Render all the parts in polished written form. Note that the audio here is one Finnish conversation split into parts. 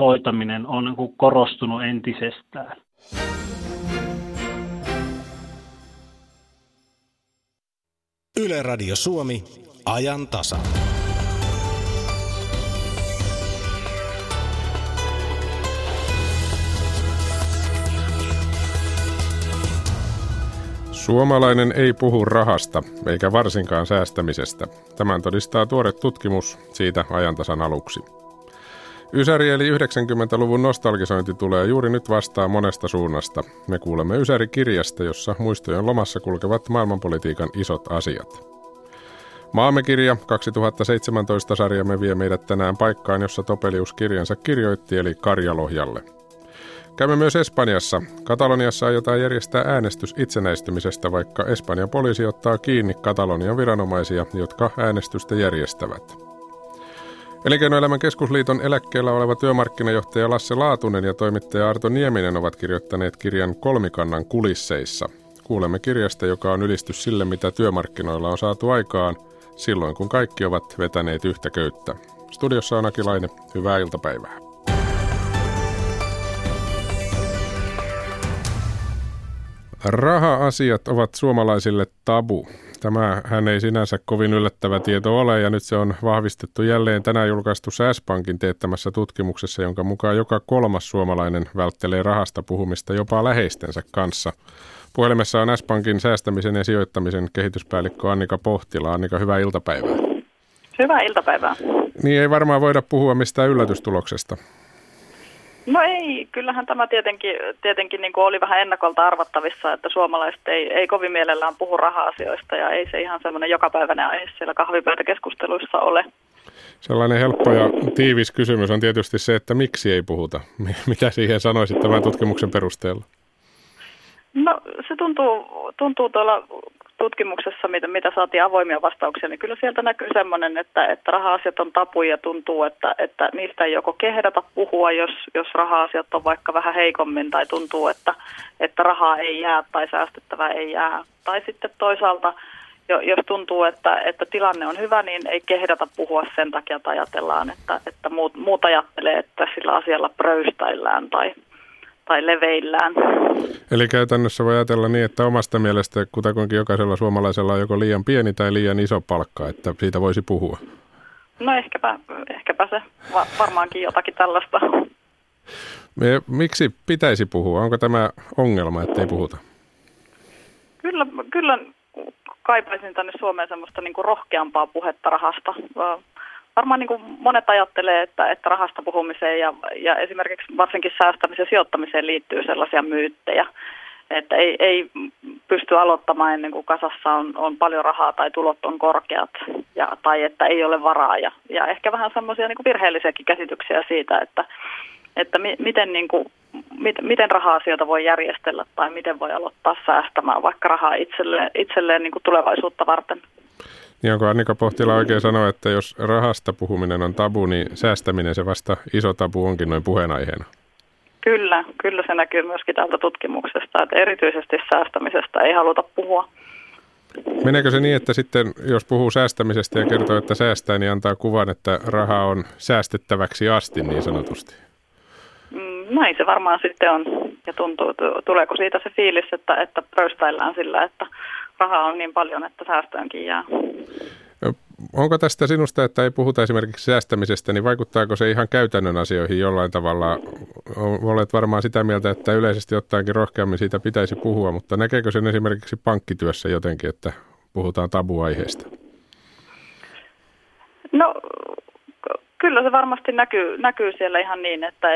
hoitaminen on niin kuin korostunut entisestään. Yle Radio Suomi, ajan tasa. Suomalainen ei puhu rahasta, eikä varsinkaan säästämisestä. Tämän todistaa tuore tutkimus siitä ajantasan aluksi. Ysäri eli 90-luvun nostalgisointi tulee juuri nyt vastaan monesta suunnasta. Me kuulemme Ysäri-kirjasta, jossa muistojen lomassa kulkevat maailmanpolitiikan isot asiat. Maamme-kirja 2017-sarjamme vie meidät tänään paikkaan, jossa Topelius kirjansa kirjoitti, eli Karjalohjalle. Käymme myös Espanjassa. Kataloniassa aiotaan järjestää äänestys itsenäistymisestä, vaikka Espanjan poliisi ottaa kiinni Katalonian viranomaisia, jotka äänestystä järjestävät. Elinkeinoelämän keskusliiton eläkkeellä oleva työmarkkinajohtaja Lasse Laatunen ja toimittaja Arto Nieminen ovat kirjoittaneet kirjan Kolmikannan kulisseissa. Kuulemme kirjasta, joka on ylistys sille, mitä työmarkkinoilla on saatu aikaan silloin, kun kaikki ovat vetäneet yhtä köyttä. Studiossa on Aki Laine. Hyvää iltapäivää. Raha-asiat ovat suomalaisille tabu. Tämähän ei sinänsä kovin yllättävä tieto ole, ja nyt se on vahvistettu jälleen tänään julkaistussa S-Pankin teettämässä tutkimuksessa, jonka mukaan joka kolmas suomalainen välttelee rahasta puhumista jopa läheistensä kanssa. Puhelimessa on S-Pankin säästämisen ja sijoittamisen kehityspäällikkö Annika Pohtila. Annika, hyvää iltapäivää. Hyvää iltapäivää. Niin ei varmaan voida puhua mistään yllätystuloksesta. No ei, kyllähän tämä tietenkin niin kuin oli vähän ennakolta arvattavissa, että suomalaiset ei kovin mielellään puhu raha-asioista ja ei se ihan semmoinen jokapäiväinen aihe siellä kahvipöytäkeskusteluissa ole. Sellainen helppo ja tiivis kysymys on tietysti se, että miksi ei puhuta? Mitä siihen sanoisit tämän tutkimuksen perusteella? No se tuntuu tuolla tutkimuksessa, mitä saatiin avoimia vastauksia, niin kyllä sieltä näkyy semmoinen, että raha-asiat on tabu ja tuntuu, että niistä ei joko kehdata puhua, jos raha-asiat on vaikka vähän heikommin tai tuntuu, että rahaa ei jää tai säästettävää ei jää. Tai sitten toisaalta, jos tuntuu, että tilanne on hyvä, niin ei kehdata puhua sen takia, että ajatellaan, että muut ajattelee, että sillä asialla pröystäillään tai leveillään. Eli käytännössä voi ajatella niin, että omasta mielestä kutakuinkin jokaisella suomalaisella on joko liian pieni tai liian iso palkka, että siitä voisi puhua. No ehkäpä se varmaankin jotakin tällaista. Miksi pitäisi puhua? Onko tämä ongelma, ettei puhuta? Kyllä kaipaisin tänne Suomeen semmoista niin kuin rohkeampaa puhetta rahasta. Varmaan niin kuin monet ajattelee, että rahasta puhumiseen ja esimerkiksi varsinkin säästämiseen ja sijoittamiseen liittyy sellaisia myyttejä, että ei pysty aloittamaan ennen kuin kasassa on paljon rahaa tai tulot on korkeat tai että ei ole varaa. Ja ehkä vähän semmoisia niin kuin virheellisiäkin käsityksiä siitä, että miten raha-asioita voi järjestellä tai miten voi aloittaa säästämään vaikka rahaa itselleen niin kuin tulevaisuutta varten. Niin onko Annika Pohtila oikein sanoa, että jos rahasta puhuminen on tabu, niin säästäminen se vasta iso tabu onkin noin puheenaiheena? Kyllä se näkyy myöskin täältä tutkimuksesta, että erityisesti säästämisestä ei haluta puhua. Meneekö se niin, että sitten jos puhuu säästämisestä ja kertoo, että säästää, niin antaa kuvan, että raha on säästettäväksi asti niin sanotusti? Näin se varmaan sitten on ja tuntuu, tuleeko siitä se fiilis, että pröystäillään sillä, että rahaa on niin paljon, että säästöönkin jää. Onko tästä sinusta, että ei puhuta esimerkiksi säästämisestä, niin vaikuttaako se ihan käytännön asioihin jollain tavalla? Olet varmaan sitä mieltä, että yleisesti ottaenkin rohkeammin siitä pitäisi puhua, mutta näkeekö sen esimerkiksi pankkityössä jotenkin, että puhutaan tabuaiheesta? No kyllä se varmasti näkyy siellä ihan niin, että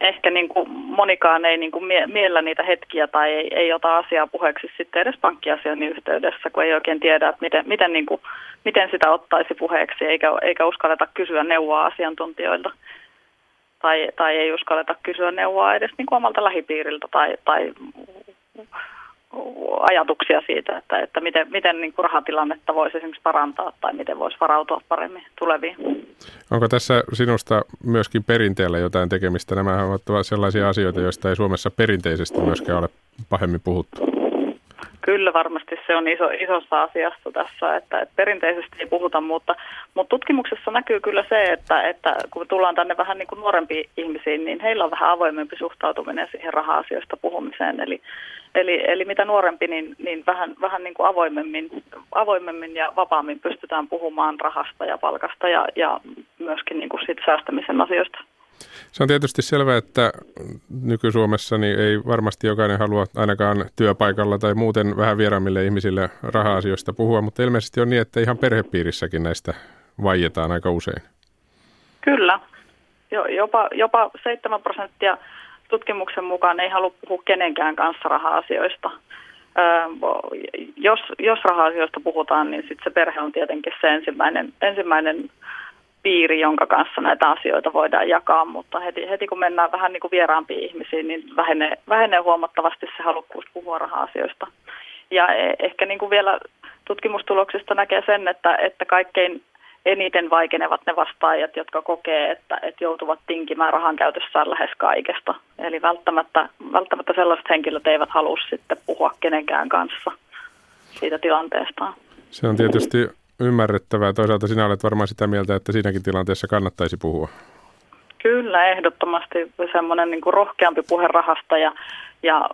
ehkä niin kuin monikaan ei niin kuin miellä niitä hetkiä tai ei ota asiaa puheeksi sitten edes pankkiasian yhteydessä, kun ei oikein tiedä, että miten sitä ottaisi puheeksi, eikä uskalleta kysyä neuvoa asiantuntijoilta tai ei uskalleta kysyä neuvoa edes niin kuin omalta lähipiiriltä tai ajatuksia siitä, että miten niin kuin rahatilannetta voisi esimerkiksi parantaa tai miten voisi varautua paremmin tuleviin. Onko tässä sinusta myöskin perinteellä jotain tekemistä? Nämä ovat sellaisia asioita, joista ei Suomessa perinteisesti myöskään ole pahemmin puhuttu. Kyllä varmasti se on isossa asiassa tässä, että perinteisesti ei puhuta, mutta tutkimuksessa näkyy kyllä se, että kun tullaan tänne vähän niin kuin nuorempiin ihmisiin, niin heillä on vähän avoimempi suhtautuminen siihen raha-asioista puhumiseen. Eli mitä nuorempi, niin vähän niin kuin avoimemmin ja vapaammin pystytään puhumaan rahasta ja palkasta ja myöskin niin kuin sit säästämisen asioista. Se on tietysti selvää, että nyky-Suomessa niin ei varmasti jokainen halua ainakaan työpaikalla tai muuten vähän vieraamille ihmisille raha-asioista puhua, mutta ilmeisesti on niin, että ihan perhepiirissäkin näistä vaietaan aika usein. Kyllä. Jopa 7% tutkimuksen mukaan ei halua puhua kenenkään kanssa raha-asioista. Jos raha-asioista puhutaan, niin sit se perhe on tietenkin se ensimmäinen piiri, jonka kanssa näitä asioita voidaan jakaa, mutta heti kun mennään vähän niin kuin vieraampiin ihmisiin, niin vähenee huomattavasti se halukkuus puhua raha-asioista. Ja ehkä niin kuin vielä tutkimustuloksista näkee sen, että kaikkein eniten vaikenevat ne vastaajat, jotka kokee, että joutuvat tinkimään rahan käytössään lähes kaikesta. Eli välttämättä sellaiset henkilöt eivät halua sitten puhua kenenkään kanssa siitä tilanteestaan. Se on tietysti ymmärrettävää. Toisaalta sinä olet varmaan sitä mieltä, että siinäkin tilanteessa kannattaisi puhua. Kyllä, ehdottomasti semmoinen niin kuin rohkeampi puhe rahasta ja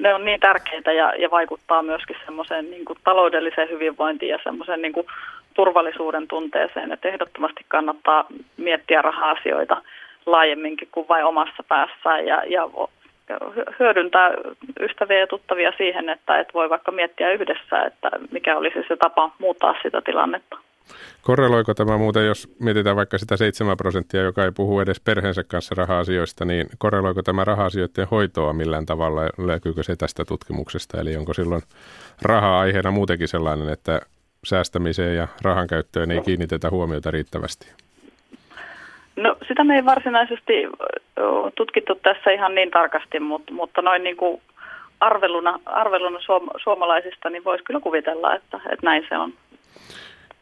ne on niin tärkeitä ja vaikuttaa myöskin semmoiseen niin kuin taloudelliseen hyvinvointiin ja semmoiseen niin kuin turvallisuuden tunteeseen. Että ehdottomasti kannattaa miettiä raha-asioita laajemminkin kuin vain omassa päässään ja hyödyntää ystäviä ja tuttavia siihen, että voi vaikka miettiä yhdessä, että mikä olisi se tapa muuttaa sitä tilannetta. Korreloiko tämä muuten, jos mietitään vaikka sitä 7%, joka ei puhu edes perheensä kanssa raha-asioista, niin korreloiko tämä raha-asioiden hoitoa millään tavalla? Löytyykö se tästä tutkimuksesta? Eli onko silloin raha-aiheena muutenkin sellainen, että säästämiseen ja rahan käyttöön ei kiinnitetä huomiota riittävästi? No sitä me ei varsinaisesti tutkittu tässä ihan niin tarkasti, mutta noin niin kuin arveluna suomalaisista niin voisi kyllä kuvitella, että näin se on.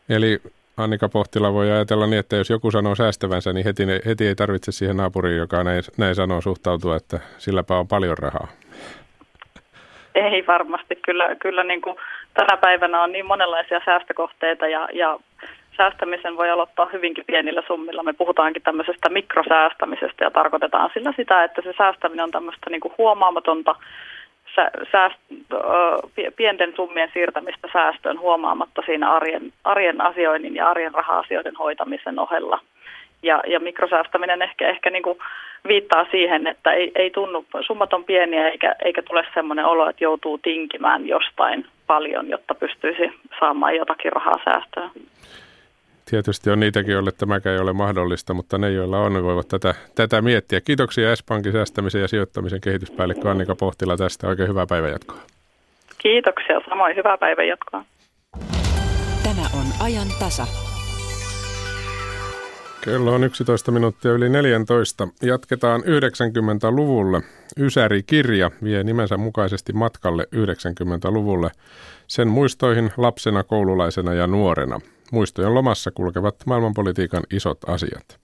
Eli Annika Pohtila voi ajatella niin, että jos joku sanoo säästävänsä, niin heti ei tarvitse siihen naapuriin, joka näin sanoo, suhtautua, että silläpä on paljon rahaa. Ei varmasti. Kyllä niin kuin tänä päivänä on niin monenlaisia säästökohteita ja säästämisen voi aloittaa hyvinkin pienillä summilla. Me puhutaankin tämmöisestä mikrosäästämisestä ja tarkoitetaan sillä sitä, että se säästäminen on tämmöistä niin kuin huomaamatonta pienten summien siirtämistä säästöön huomaamatta siinä arjen asioinnin ja arjen raha-asioiden hoitamisen ohella. Ja mikrosäästäminen ehkä niin kuin viittaa siihen, että ei tunnu, summat on pieniä eikä tule semmoinen olo, että joutuu tinkimään jostain paljon, jotta pystyisi saamaan jotakin rahaa säästöön. Tietysti on niitäkin, joille tämäkään ei ole mahdollista, mutta ne, joilla on, voivat tätä miettiä. Kiitoksia S-Pankin säästämisen ja sijoittamisen kehityspäällikkö Annika Pohtila tästä. Oikein hyvää päivänjatkoa. Kiitoksia, samoin hyvää päivänjatkoa. Tämä on ajan tasa. Kello on 11:14. Jatketaan 90-luvulle. Ysäri-kirja vie nimensä mukaisesti matkalle 90-luvulle. Sen muistoihin lapsena, koululaisena ja nuorena. Muistojen lomassa kulkevat maailmanpolitiikan isot asiat.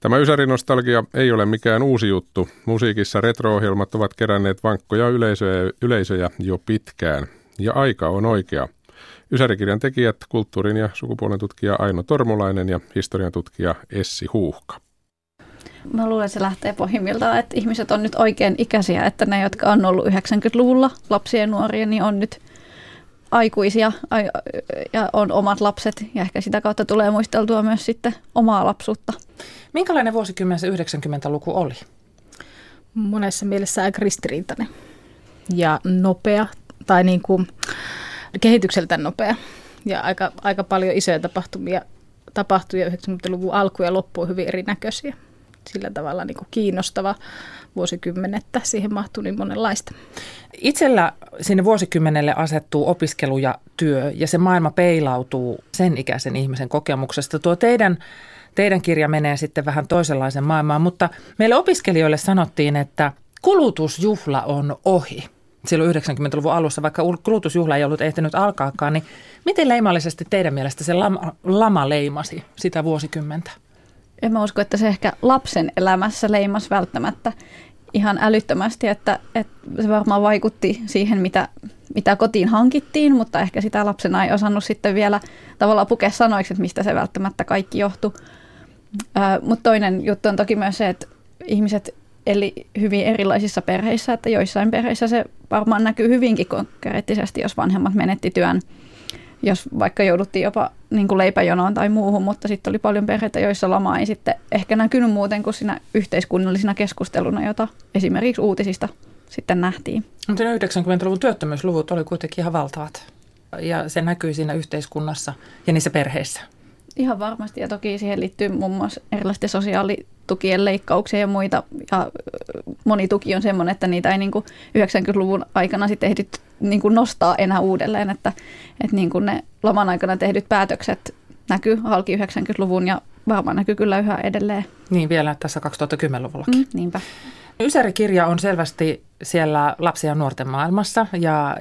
Tämä ysärinostalgia ei ole mikään uusi juttu. Musiikissa retro-ohjelmat ovat keränneet vankkoja yleisöjä jo pitkään. Ja aika on oikea. Ysäri-kirjan tekijät, kulttuurin ja sukupuolen tutkija Aino Tormulainen ja historian tutkija Essi Huuhka. Mä luulen, että se lähtee pohjimmiltaan, että ihmiset on nyt oikein ikäisiä, että ne, jotka on ollut 90-luvulla lapsia ja nuoria, niin on nyt aikuisia ja on omat lapset ja ehkä sitä kautta tulee muisteltua myös sitten omaa lapsuutta. Minkälainen vuosikymmen se 90-luku oli? Monessa mielessä aika ristiriitainen ja nopea tai niin kuin kehitykseltä nopea ja aika paljon isoja tapahtumia 90-luvun alku ja loppu on hyvin erinäköisiä. Sillä tavalla niin kuin kiinnostava vuosikymmen, että siihen mahtuu niin monenlaista. Itsellä sinne vuosikymmenelle asettuu opiskelu ja työ, ja se maailma peilautuu sen ikäisen ihmisen kokemuksesta. Tuo teidän kirja menee sitten vähän toisenlaisen maailmaan, mutta meille opiskelijoille sanottiin, että kulutusjuhla on ohi. Silloin 90-luvun alussa, vaikka kulutusjuhla ei ollut ehtinyt alkaakaan, niin miten leimallisesti teidän mielestä se lama leimasi sitä vuosikymmentä? En mä usko, että se ehkä lapsen elämässä leimasi välttämättä ihan älyttömästi, että se varmaan vaikutti siihen, mitä mitä kotiin hankittiin, mutta ehkä sitä lapsena ei osannut sitten vielä tavallaan pukea sanoiksi, että mistä se välttämättä kaikki johtui. Mutta toinen juttu on toki myös se, että ihmiset eli hyvin erilaisissa perheissä, että joissain perheissä se varmaan näkyy hyvinkin konkreettisesti, jos vanhemmat menetti työn, jos vaikka jouduttiin jopa niin kuin leipäjonoon tai muuhun, mutta sitten oli paljon perheitä, joissa lama ei sitten ehkä näkynyt muuten kuin siinä yhteiskunnallisena keskusteluna, jota esimerkiksi uutisista sitten nähtiin. Mutta 90-luvun työttömyysluvut oli kuitenkin ihan valtavat ja se näkyy siinä yhteiskunnassa ja niissä perheissä. Ihan varmasti ja toki siihen liittyy muun muassa erilaisten sosiaalitukien leikkauksia ja muita. Ja moni tuki on semmoinen, että niitä ei niin kuin 90-luvun aikana sitten ehditty niin kuin nostaa enää uudelleen. Että niin kuin ne laman aikana tehdyt päätökset näkyy halki 90-luvun ja varmaan näkyy kyllä yhä edelleen. Niin vielä tässä 2010-luvullakin. Niinpä. Ysäri-kirja on selvästi siellä lapsia ja nuorten maailmassa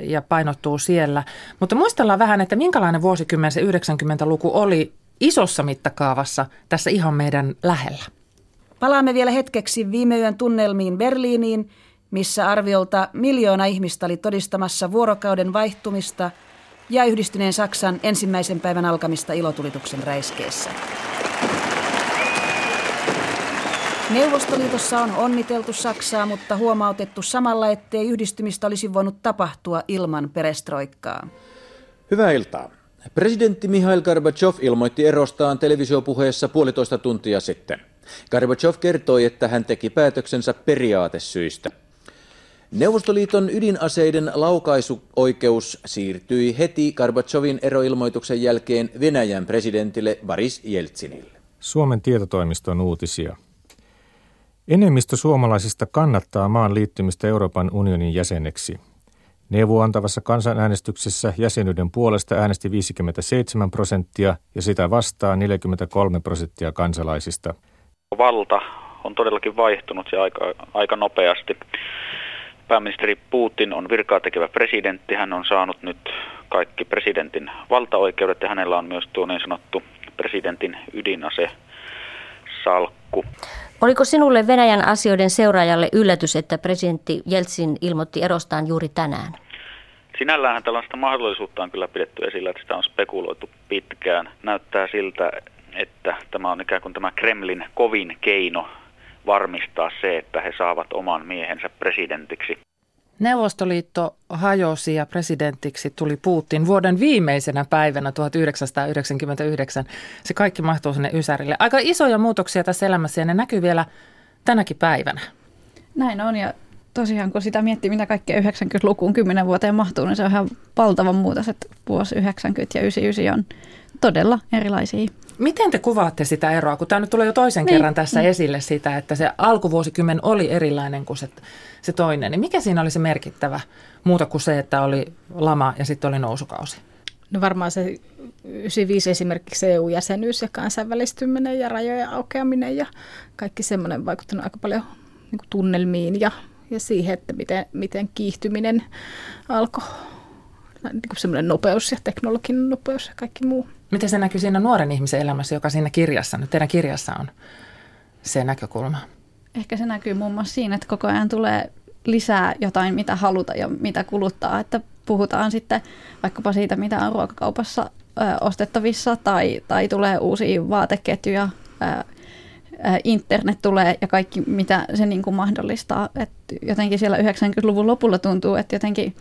ja painottuu siellä. Mutta muistellaan vähän, että minkälainen vuosikymmen se 90-luku oli isossa mittakaavassa tässä ihan meidän lähellä. Palaamme vielä hetkeksi viime yön tunnelmiin Berliiniin, missä arviolta 1 miljoona ihmistä oli todistamassa vuorokauden vaihtumista ja yhdistyneen Saksan ensimmäisen päivän alkamista ilotulituksen räiskeessä. Neuvostoliitossa on onniteltu Saksaa, mutta huomautettu samalla, ettei yhdistymistä olisi voinut tapahtua ilman perestroikkaa. Hyvää iltaa. Presidentti Mihail Gorbatšov ilmoitti erostaan televisiopuheessa 1,5 tuntia sitten. Gorbatšov kertoi, että hän teki päätöksensä periaatesyistä. Neuvostoliiton ydinaseiden laukaisuoikeus siirtyi heti Gorbatšovin eroilmoituksen jälkeen Venäjän presidentille Boris Jeltsinille. Suomen tietotoimiston uutisia. Enemmistö suomalaisista kannattaa maan liittymistä Euroopan unionin jäseneksi. Neuvoantavassa kansanäänestyksessä jäsenyyden puolesta äänesti 57% ja sitä vastaan 43% kansalaisista. Valta on todellakin vaihtunut ja aika nopeasti. Pääministeri Putin on virkaa tekevä presidentti. Hän on saanut nyt kaikki presidentin valtaoikeudet ja hänellä on myös tuo niin sanottu presidentin ydinase-salkku. Oliko sinulle Venäjän asioiden seuraajalle yllätys, että presidentti Jeltsin ilmoitti erostaan juuri tänään? Sinällään tällaista mahdollisuutta on kyllä pidetty esillä, että sitä on spekuloitu pitkään. Näyttää siltä, että tämä on ikään kuin tämä Kremlin kovin keino varmistaa se, että he saavat oman miehensä presidentiksi. Neuvostoliitto hajosi ja presidentiksi tuli Putin vuoden viimeisenä päivänä 1999. Se kaikki mahtuu sinne Ysärille. Aika isoja muutoksia tässä elämässä ja ne näkyy vielä tänäkin päivänä. Näin on ja tosiaan kun sitä miettii, mitä kaikkea 90-lukuun 10 vuoteen mahtuu, niin se on ihan valtavan muutos, että vuosi 90 ja 99 on todella erilaisia. Miten te kuvaatte sitä eroa, kun tämä nyt tulee jo toisen kerran tässä esille sitä, että se alkuvuosikymmen oli erilainen kuin se toinen. Niin mikä siinä oli se merkittävä muuta kuin se, että oli lama ja sitten oli nousukausi? No varmaan se 95 esimerkiksi EU-jäsenyys ja kansainvälistyminen ja rajojen aukeaminen ja kaikki semmoinen vaikuttanut aika paljon niin kuin tunnelmiin ja siihen, että miten kiihtyminen alkoi. Niin kuin semmoinen nopeus ja teknologinen nopeus ja kaikki muu. Miten se näkyy siinä nuoren ihmisen elämässä, joka siinä kirjassa, nyt teidän kirjassa on se näkökulma? Ehkä se näkyy muun muassa siinä, että koko ajan tulee lisää jotain, mitä haluta ja mitä kuluttaa. Että puhutaan sitten vaikkapa siitä, mitä on ruokakaupassa ostettavissa tai tulee uusia vaateketjuja. Internet tulee ja kaikki, mitä se niin kuin mahdollistaa. Että jotenkin siellä 90-luvun lopulla tuntuu, että jotenkin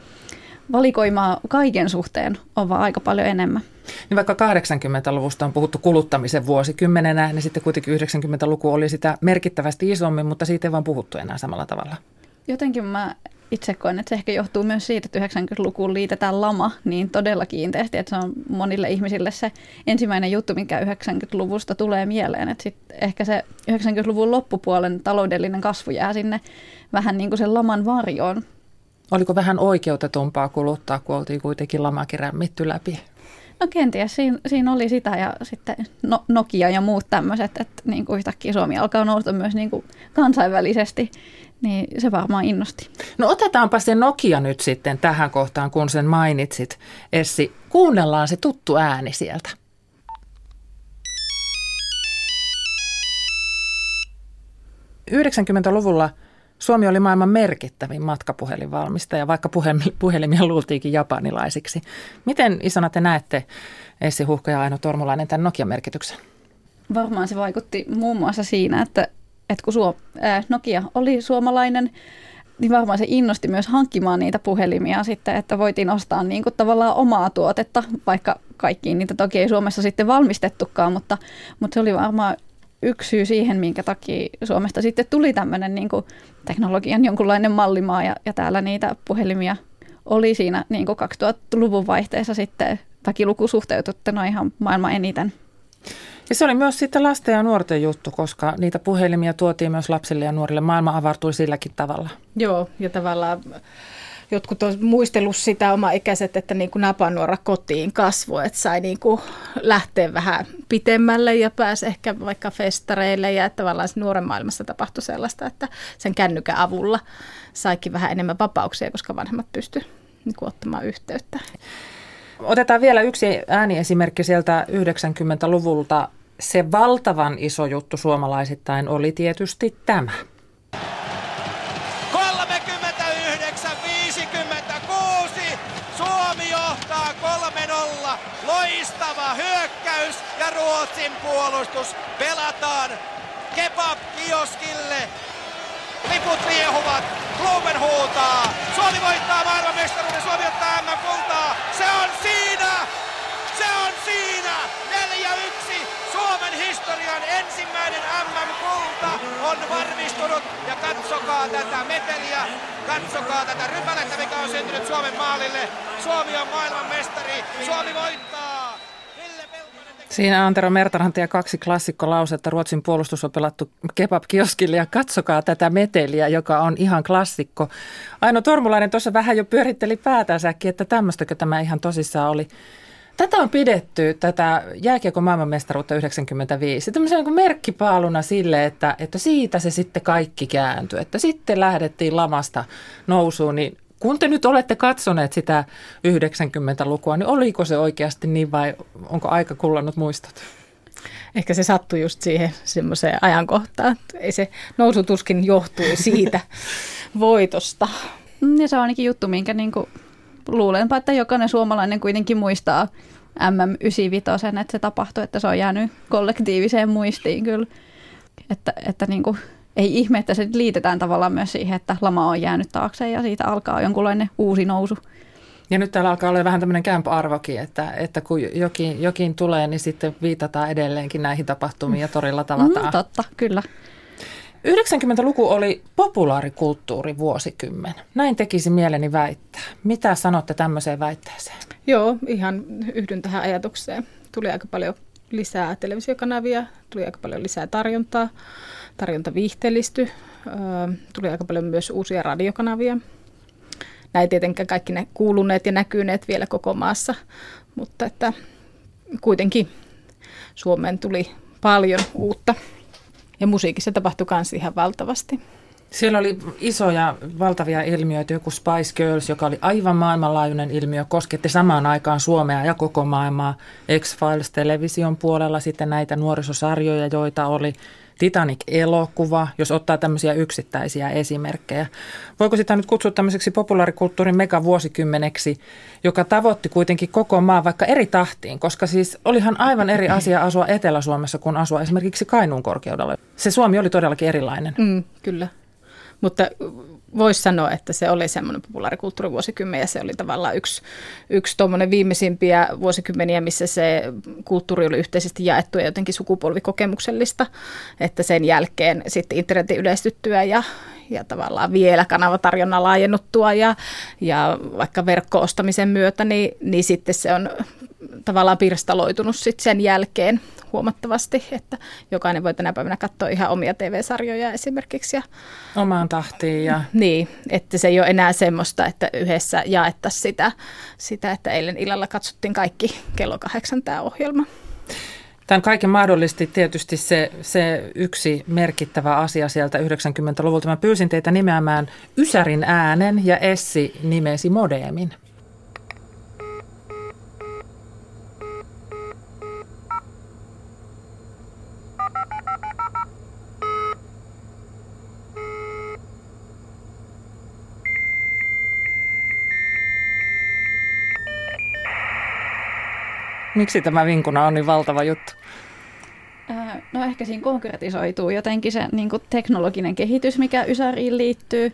valikoimaa kaiken suhteen on vaan aika paljon enemmän. Niin vaikka 80-luvusta on puhuttu kuluttamisen vuosikymmenenä, niin sitten kuitenkin 90-luku oli sitä merkittävästi isommin, mutta siitä ei vaan puhuttu enää samalla tavalla. Jotenkin mä itse koen, että se ehkä johtuu myös siitä, että 90-lukuun liitetään lama niin todella kiinteästi, että se on monille ihmisille se ensimmäinen juttu, mikä 90-luvusta tulee mieleen. Että sitten ehkä se 90-luvun loppupuolen taloudellinen kasvu jää sinne vähän niin kuin sen laman varjoon. Oliko vähän oikeutetumpaa kuluttaa, kun oltiin kuitenkin lamakin rämmitty läpi? No kenties, siinä oli sitä ja sitten Nokia ja muut tämmöiset, että niin kuin yhtäkkiä Suomi alkaa nousta myös niin kuin kansainvälisesti, niin se varmaan innosti. No otetaanpa se Nokia nyt sitten tähän kohtaan, kun sen mainitsit, Essi. Kuunnellaan se tuttu ääni sieltä. Suomi oli maailman merkittävin matkapuhelinvalmistaja, vaikka puhelimia luultiinkin japanilaisiksi. Miten isona te näette, Essi Huuhka ja Aino Tormulainen, tämän Nokian merkityksen? Varmaan se vaikutti muun muassa siinä, että kun Nokia oli suomalainen, niin varmaan se innosti myös hankkimaan niitä puhelimia sitten, että voitiin ostaa niin kuin tavallaan omaa tuotetta, vaikka kaikkiin niitä toki ei Suomessa sitten valmistettukaan, mutta se oli varmaan yksi syy siihen, minkä takia Suomesta sitten tuli tämmöinen niin kuin teknologian jonkunlainen mallimaa ja täällä niitä puhelimia oli siinä niin kuin 2000-luvun vaihteessa sitten väkiluku suhteutettuna ihan maailman eniten. Ja se oli myös sitten lasten ja nuorten juttu, koska niitä puhelimia tuotiin myös lapsille ja nuorille. Maailma avartui silläkin tavalla. Joo, ja tavallaan jotkut on muistellut sitä oma ikäiset, että niin kuin napanuora kotiin kasvoi, että sai niin kuin lähteä vähän pitemmälle ja pääsi ehkä vaikka festareille. Ja tavallaan nuoren maailmassa tapahtui sellaista, että sen kännykän avulla saikin vähän enemmän vapauksia, koska vanhemmat pystyivät niin kuin ottamaan yhteyttä. Otetaan vielä yksi ääniesimerkki sieltä 90-luvulta. Se valtavan iso juttu suomalaisittain oli tietysti tämä. 39-56. Suomi johtaa 3-0. Loistava hyökkäys ja Ruotsin puolustus. Pelataan kebab-kioskille. Liput liehuvat. Kluben huutaa. Suomi voittaa maailmanmestaruuden. Suomi ottaa MM-kultaa. Se on siinä! Se on siinä! 4-1. Suomen historian ensimmäinen MM-kulta on varmistunut. Ja katsokaa tätä meteliä. Katsokaa tätä rypälettä, mikä on syntynyt Suomen maalille. Suomi on maailmanmestari. Suomi voittaa! Siinä Antero Mertaranta ja kaksi klassikkolausetta. Ruotsin puolustus on pelattu kebab-kioskille ja katsokaa tätä meteliä, joka on ihan klassikko. Aino Tormulainen tuossa vähän jo pyöritteli päätänsäkin, että tämmöistäkö tämä ihan tosissaan oli. Tätä on pidetty, tätä jääkiekon maailmanmestaruutta 95, tämmöisenä niin merkkipaaluna sille, että siitä se sitten kaikki kääntyi. Että sitten lähdettiin lamasta nousuun, niin kun te nyt olette katsoneet sitä 90-lukua, niin oliko se oikeasti niin vai onko aika kullannut muistot? Ehkä se sattui just siihen semmoiseen ajankohtaan. Ei se nousutuskin johtui siitä voitosta. Ja se on ainakin juttu, minkä niinku luulenpa, että jokainen suomalainen kuitenkin muistaa MM95, että se tapahtui, että se on jäänyt kollektiiviseen muistiin kyllä, että niinku ei ihme, että se liitetään tavallaan myös siihen, että lama on jäänyt taakse ja siitä alkaa jonkunlainen uusi nousu. Ja nyt täällä alkaa olla vähän tämmöinen kämp-arvokin, että kun jokin tulee, niin sitten viitataan edelleenkin näihin tapahtumiin ja torilla tavataan. Totta, kyllä. 90-luku oli populaarikulttuurivuosikymmen. Näin tekisi mieleni väittää. Mitä sanotte tämmöiseen väitteeseen? Joo, ihan yhdyn tähän ajatukseen. Tuli aika paljon lisää televisiokanavia, tuli aika paljon lisää tarjontaa. Tarjonta viihteellistyi, tuli aika paljon myös uusia radiokanavia. Näin tietenkään kaikki ne kuuluneet ja näkyneet vielä koko maassa, mutta että kuitenkin Suomeen tuli paljon uutta ja musiikissa tapahtui myös ihan valtavasti. Siellä oli isoja, valtavia ilmiöitä, joku Spice Girls, joka oli aivan maailmanlaajuinen ilmiö, kosketti samaan aikaan Suomea ja koko maailmaa. X-Files television puolella sitten näitä nuorisosarjoja, joita oli. Titanic-elokuva, jos ottaa tämmöisiä yksittäisiä esimerkkejä. Voiko sitä nyt kutsua tämmöiseksi populaarikulttuurin megavuosikymmeneksi, joka tavoitti kuitenkin koko maan vaikka eri tahtiin, koska siis olihan aivan eri asia asua Etelä-Suomessa kuin asua esimerkiksi Kainuun korkeudella. Se Suomi oli todellakin erilainen. Kyllä, mutta voisi sanoa, että se oli semmoinen populaarikulttuurin vuosikymmen ja se oli tavallaan yksi tuommoinen viimeisimpiä vuosikymmeniä, missä se kulttuuri oli yhteisesti jaettu ja jotenkin sukupolvikokemuksellista, että sen jälkeen sitten internetin yleistyttyä ja tavallaan vielä kanavatarjonnan laajennuttua ja vaikka verkko-ostamisen myötä, niin sitten se on tavallaan pirstaloitunut sitten sen jälkeen huomattavasti, että jokainen voi tänä päivänä katsoa ihan omia TV-sarjoja esimerkiksi. Ja omaan tahtiin. Ja. Niin, että se ei ole enää semmoista, että yhdessä jaettaisiin sitä, että eilen illalla katsottiin kaikki kello 8 tämä ohjelma. Tämän kaiken mahdollisesti tietysti se yksi merkittävä asia sieltä 90-luvulta. Mä pyysin teitä nimeämään Ysärin äänen ja Essi nimesi modeemin. Miksi tämä vinkuna on niin valtava juttu? No ehkä siinä konkretisoituu jotenkin se niin kuin teknologinen kehitys, mikä Ysäriin liittyy.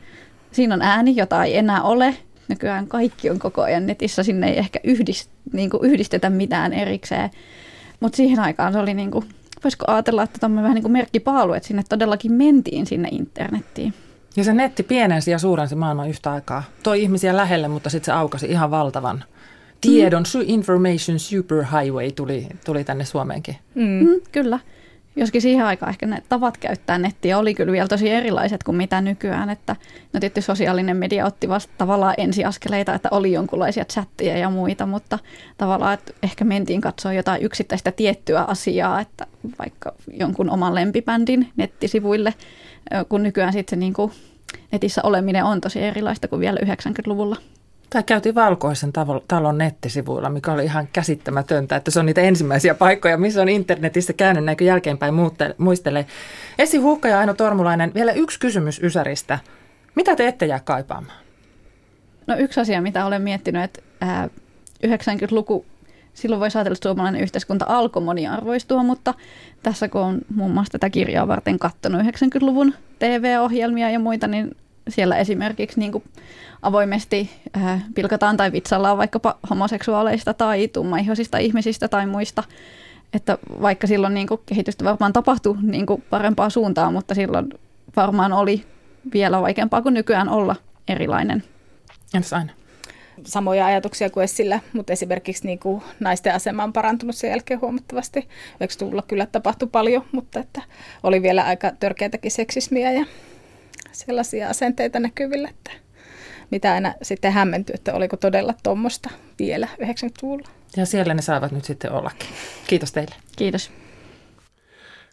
Siinä on ääni, jota ei enää ole. Nykyään kaikki on koko ajan netissä, sinne ei ehkä yhdistetä mitään erikseen. Mutta siihen aikaan se oli, niin kuin, voisiko ajatella, että tuommoinen vähän niin kuin merkkipaalu, että sinne todellakin mentiin sinne internettiin. Ja se netti pienensi ja suurensi maailman yhtä aikaa. Toi ihmisiä lähelle, mutta sitten se aukasi ihan valtavan tiedon. Information superhighway tuli tänne Suomeenkin. Kyllä. Joskin siihen aikaan ehkä ne tavat käyttää nettiä oli kyllä vielä tosi erilaiset kuin mitä nykyään. Että, no tietysti sosiaalinen media otti vasta tavallaan ensiaskeleita, että oli jonkinlaisia chatteja ja muita, mutta tavallaan että ehkä mentiin katsoa jotain yksittäistä tiettyä asiaa, että vaikka jonkun oman lempibändin nettisivuille, kun nykyään sitten se niin kuin netissä oleminen on tosi erilaista kuin vielä 90-luvulla. Tai käytiin Valkoisen talon nettisivuilla, mikä oli ihan käsittämätöntä, että se on niitä ensimmäisiä paikkoja, missä on internetissä käynyt näin kuin jälkeenpäin muistelee. Essi Huuhka ja Aino Tormulainen, vielä yksi kysymys Ysäristä. Mitä te ette jää kaipaamaan? No yksi asia, mitä olen miettinyt, että 90-luku, silloin voi ajatella, että suomalainen yhteiskunta alkoi moniarvoistua, mutta tässä kun on muun muassa tätä kirjaa varten katsonut 90-luvun TV-ohjelmia ja muita, niin siellä esimerkiksi niin kuin avoimesti pilkataan tai vitsaillaan vaikkapa homoseksuaaleista tai tummaihoisista ihmisistä tai muista. Että vaikka silloin niin kuin kehitystä varmaan tapahtui niin kuin parempaa suuntaa, mutta silloin varmaan oli vielä vaikeampaa kuin nykyään olla erilainen. Entäs aina? Samoja ajatuksia kuin Essillä, mutta esimerkiksi niin kuin naisten asema on parantunut sen jälkeen huomattavasti. 90-luvulla kyllä tapahtui paljon, mutta että oli vielä aika törkeitäkin seksismiä ja sellaisia asenteita näkyvillä, että mitä aina sitten hämmentyy, että oliko todella tuommoista vielä 90-luvulla. Ja siellä ne saavat nyt sitten ollakin. Kiitos teille. Kiitos.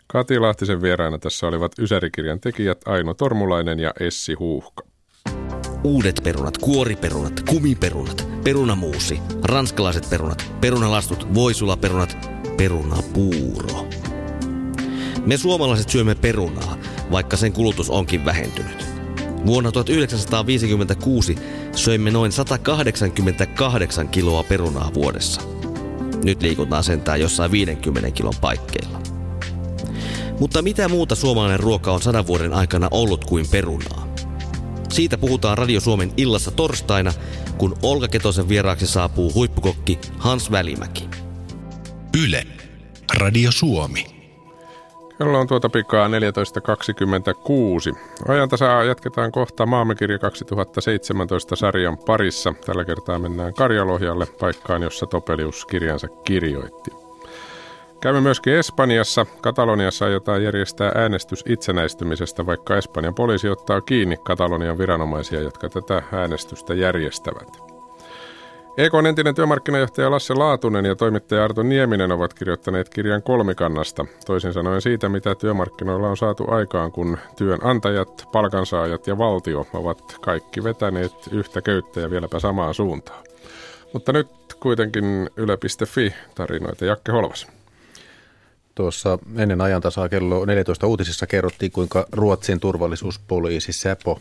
Kati Lahtisen vieraana tässä olivat Ysäri-kirjan tekijät Aino Tormulainen ja Essi Huuhka. Uudet perunat, kuoriperunat, kumiperunat, perunamuusi, ranskalaiset perunat, perunalastut, voisulaperunat, perunapuuro. Me suomalaiset syömme perunaa, vaikka sen kulutus onkin vähentynyt. Vuonna 1956 söimme noin 188 kiloa perunaa vuodessa. Nyt liikutaan sentään jossain 50 kilon paikkeilla. Mutta mitä muuta suomalainen ruoka on 100 vuoden aikana ollut kuin perunaa? Siitä puhutaan Radio Suomen illassa torstaina, kun Olga Ketosen vieraaksi saapuu huippukokki Hans Välimäki. Yle Radio Suomi. Kello on tuota pikaa 14.26. Ajantasaa jatketaan kohta Maamekirja 2017 -sarjan parissa. Tällä kertaa mennään Karjalohjalle, paikkaan, jossa Topelius kirjansa kirjoitti. Käymme myöskin Espanjassa. Kataloniassa aiotaan järjestää äänestys itsenäistymisestä, vaikka Espanjan poliisi ottaa kiinni Katalonian viranomaisia, jotka tätä äänestystä järjestävät. EK:n entinen työmarkkinajohtaja Lasse Laatunen ja toimittaja Arto Nieminen ovat kirjoittaneet kirjan kolmikannasta, toisin sanoen siitä, mitä työmarkkinoilla on saatu aikaan, kun työnantajat, palkansaajat ja valtio ovat kaikki vetäneet yhtä köyttä ja vieläpä samaan suuntaan. Mutta nyt kuitenkin Yle.fi tarinoita. Jakke Holvas. Tuossa ennen ajantasaa kello 14 uutisissa kerrottiin, kuinka Ruotsin turvallisuuspoliisi Säpo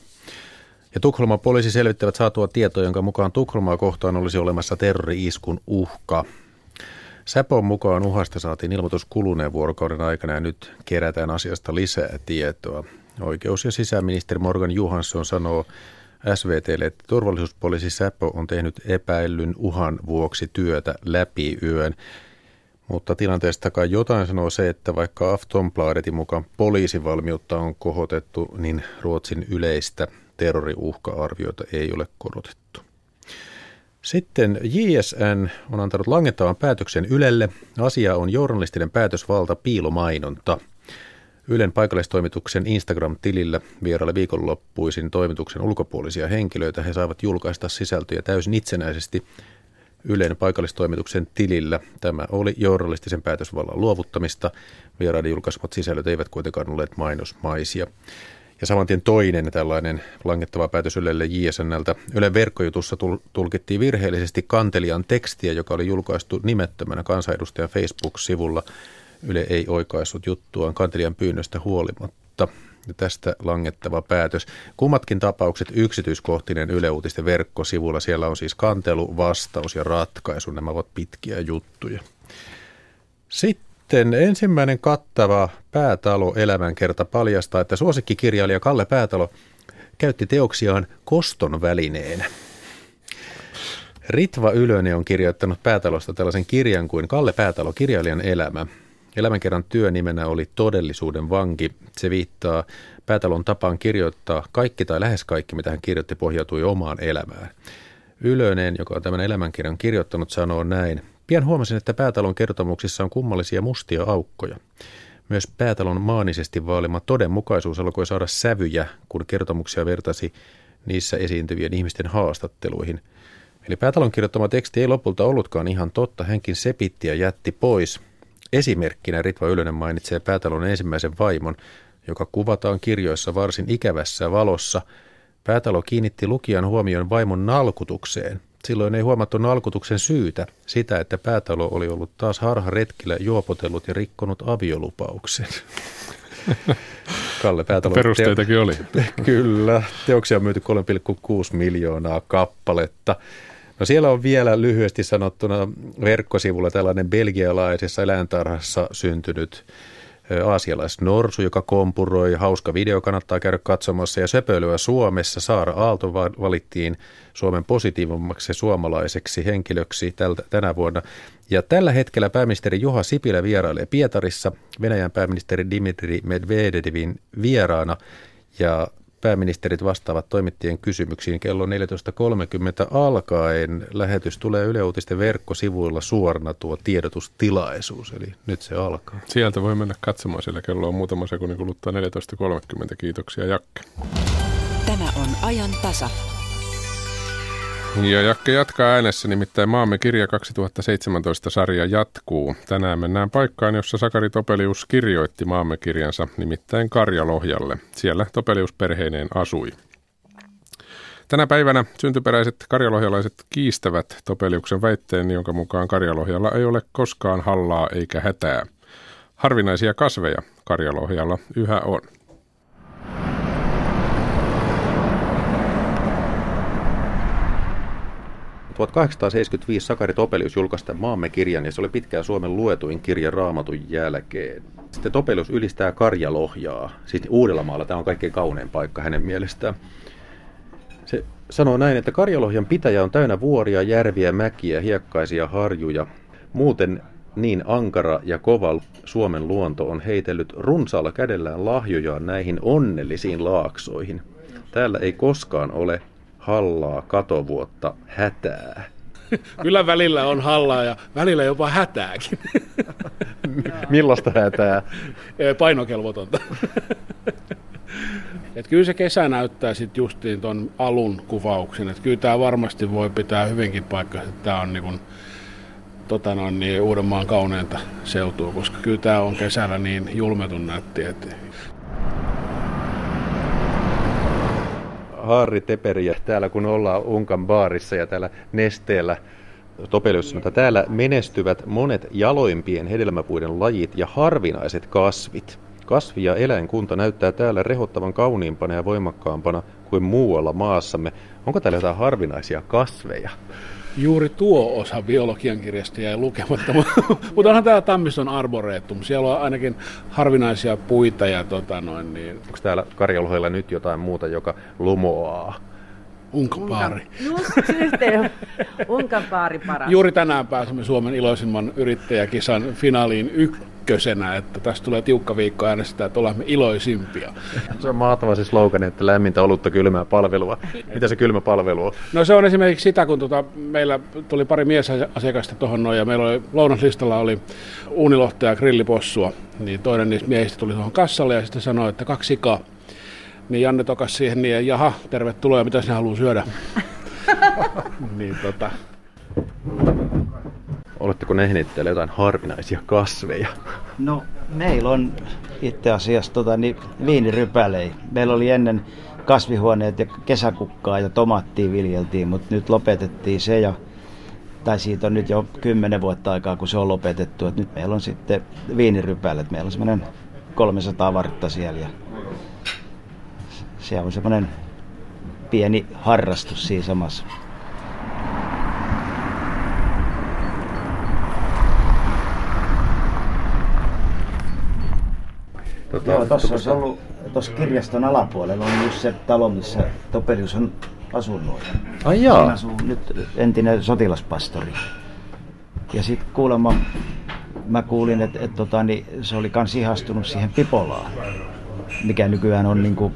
ja Tukholman poliisi selvittävät saatua tietoa, jonka mukaan Tukholmaa kohtaan olisi olemassa terrori-iskun uhka. Säpon mukaan uhasta saatiin ilmoitus kuluneen vuorokauden aikana ja nyt kerätään asiasta lisää tietoa. Oikeus- ja sisäministeri Morgan Johansson sanoo SVT:lle, että turvallisuuspoliisi Säpo on tehnyt epäillyn uhan vuoksi työtä läpi yön. Mutta tilanteesta kai jotain sanoo se, että vaikka Aftonbladetin mukaan poliisivalmiutta on kohotettu, niin Ruotsin yleistä terroriuhka-arvioita ei ole korotettu. Sitten JSN on antanut langettavan päätöksen Ylelle. Asia on journalistinen päätösvalta, piilomainonta. Ylen paikallistoimituksen Instagram-tilillä vieraille viikonloppuisin toimituksen ulkopuolisia henkilöitä. He saavat julkaista sisältöjä täysin itsenäisesti Ylen paikallistoimituksen tilillä. Tämä oli journalistisen päätösvallan luovuttamista. Vieraiden julkaismat sisällöt eivät kuitenkaan olleet mainosmaisia. Ja samantien toinen tällainen langettava päätös Ylelle JSN:ltä. Ylen verkkojutussa tulkittiin virheellisesti kantelijan tekstiä, joka oli julkaistu nimettömänä kansanedustajan Facebook-sivulla. Yle ei oikaissut juttuaan kantelijan pyynnöstä huolimatta. Ja tästä langettava päätös. Kummatkin tapaukset yksityiskohtinen Yle Uutisten verkkosivulla. Siellä on siis kantelu, vastaus ja ratkaisu. Nämä ovat pitkiä juttuja. Sitten ensimmäinen kattava Päätalo-elämänkerta paljastaa, että suosikkikirjailija Kalle Päätalo käytti teoksiaan koston välineenä. Ritva Ylönen on kirjoittanut Päätalosta tällaisen kirjan kuin Kalle Päätalo, kirjailijan elämä. Elämänkerran työnimenä oli Todellisuuden vanki. Se viittaa Päätalon tapaan kirjoittaa kaikki tai lähes kaikki, mitä hän kirjoitti, pohjautui omaan elämään. Ylönen, joka on tämän elämänkirjan kirjoittanut, sanoo näin. Pian huomasin, että Päätalon kertomuksissa on kummallisia mustia aukkoja. Myös Päätalon maanisesti vaalima todenmukaisuus alkoi saada sävyjä, kun kertomuksia vertasi niissä esiintyvien ihmisten haastatteluihin. Eli Päätalon kirjoittama teksti ei lopulta ollutkaan ihan totta, hänkin sepitti ja jätti pois. Esimerkkinä Ritva Ylönen mainitsee Päätalon ensimmäisen vaimon, joka kuvataan kirjoissa varsin ikävässä valossa. Päätalo kiinnitti lukijan huomion vaimon nalkutukseen. Silloin ei huomattu nalkutuksen syytä, sitä, että Päätalo oli ollut taas harharetkillä juopotellut ja rikkonut aviolupauksen. Kalle Päätalo. Perusteitakin oli. Kyllä, teoksia on myyty 3,6 miljoonaa kappaletta. No siellä on vielä lyhyesti sanottuna verkkosivulla tällainen belgialaisessa eläintarhassa syntynyt aasialaisnorsu, joka kompuroi. Hauska video, kannattaa käydä katsomassa. Ja söpöilyä Suomessa. Saara Aalto valittiin Suomen positiivimmaksi suomalaiseksi henkilöksi tänä vuonna. Ja tällä hetkellä pääministeri Juha Sipilä vierailee Pietarissa Venäjän pääministeri Dmitri Medvedevin vieraana. Ja pääministerit vastaavat toimittajien kysymyksiin kello 14.30 alkaen. Lähetys tulee Yle Uutisten verkkosivuilla suorana tuo tiedotustilaisuus, eli nyt se alkaa. Sieltä voi mennä katsomaan, sillä kello on muutama sekunnin kuluttua 14.30. Kiitoksia, Jakke. Tämä on ajan tasa. Ja Jakke jatkaa äänessä, nimittäin Maamme kirja 2017-sarja jatkuu. Tänään mennään paikkaan, jossa Sakari Topelius kirjoitti Maamme kirjansa, nimittäin Karjalohjalle. Siellä Topelius perheineen asui. Tänä päivänä syntyperäiset karjalohjalaiset kiistävät Topeliuksen väitteen, jonka mukaan Karjalohjalla ei ole koskaan hallaa eikä hätää. Harvinaisia kasveja Karjalohjalla yhä on. Vuonna 1875 Sakari Topelius julkaisi tämän Maamme kirjan, ja se oli pitkään Suomen luetuin kirja Raamatun jälkeen. Sitten Topelius ylistää Karjalohjaa, siis Uudellamaalla tämä on kaikkein kaunein paikka hänen mielestään. Se sanoo näin, että Karjalohjan pitäjä on täynnä vuoria, järviä, mäkiä, hiekkaisia harjuja. Muuten niin ankara ja kova Suomen luonto on heitellyt runsaalla kädellään lahjojaan näihin onnellisiin laaksoihin. Täällä ei koskaan ole hallaa, katovuotta, hätää. Kyllä välillä on hallaa ja välillä jopa hätääkin. Millaista hätää? Painokelvotonta. Et kyllä se kesä näyttää sitten justiin tuon alun kuvauksen. Et kyllä tämä varmasti voi pitää hyvinkin paikkansa, että tämä on niinku, Uudenmaan kauneinta seutua, koska kyllä tämä on kesällä niin julmetun nätti. Harri Teperi, täällä kun ollaan Unkanbaarissa ja täällä Nesteellä Topelius, että täällä menestyvät monet jaloimpien hedelmäpuiden lajit ja harvinaiset kasvit. Kasvi- ja eläinkunta näyttää täällä rehottavan kauniimpana ja voimakkaampana kuin muualla maassamme. Onko täällä jotain harvinaisia kasveja? Juuri tuo osa biologian kirjasta jäi lukematta, mutta onhan täällä Tammiston arboreetum. Siellä on ainakin harvinaisia puita. Ja Onko täällä Karjalohjalla nyt jotain muuta, joka lumoaa? Unkanbaari. Unkanbaari paras. Juuri tänään pääsemme Suomen iloisimman yrittäjäkisan finaaliin ykkösenä, että tästä tulee tiukka viikko äänestää, että olemme iloisimpia. Se on mahtava se slogan, että lämmintä olutta, kylmää palvelua. Mitä se kylmä palvelu on? No se on esimerkiksi sitä, kun meillä tuli pari miesasiakasta tuohon noin, ja meillä oli lounaslistalla oli uunilohta ja grillipossua, niin toinen niistä miehistä tuli tuohon kassalle ja sitten sanoi, että 2 sikaa. Niin Janne tokas siihen niin, jaha, tervetuloa, ja mitä sinä haluaa syödä? Oletteko nähneet täällä jotain harvinaisia kasveja? No, meillä on itse asiassa viinirypälejä. Meillä oli ennen kasvihuoneet ja kesäkukkaa ja tomaattia viljeltiin, mutta nyt lopetettiin se. Tai siitä on nyt jo 10 vuotta aikaa, kun se on lopetettu. Et nyt meillä on sitten viinirypälet. Meillä on semmoinen 300 vartta siellä ja se on semmoinen pieni harrastus siinä samassa. Joo, tuossa olisi ollut, tuossa kirjaston alapuolella on just se talo, missä Topelius on asunut. Ai jaa. Hän asuu nyt entinen sotilaspastori. Ja sitten kuulemma, mä kuulin, että se oli kans ihastunut siihen Pipolaan, mikä nykyään on niinku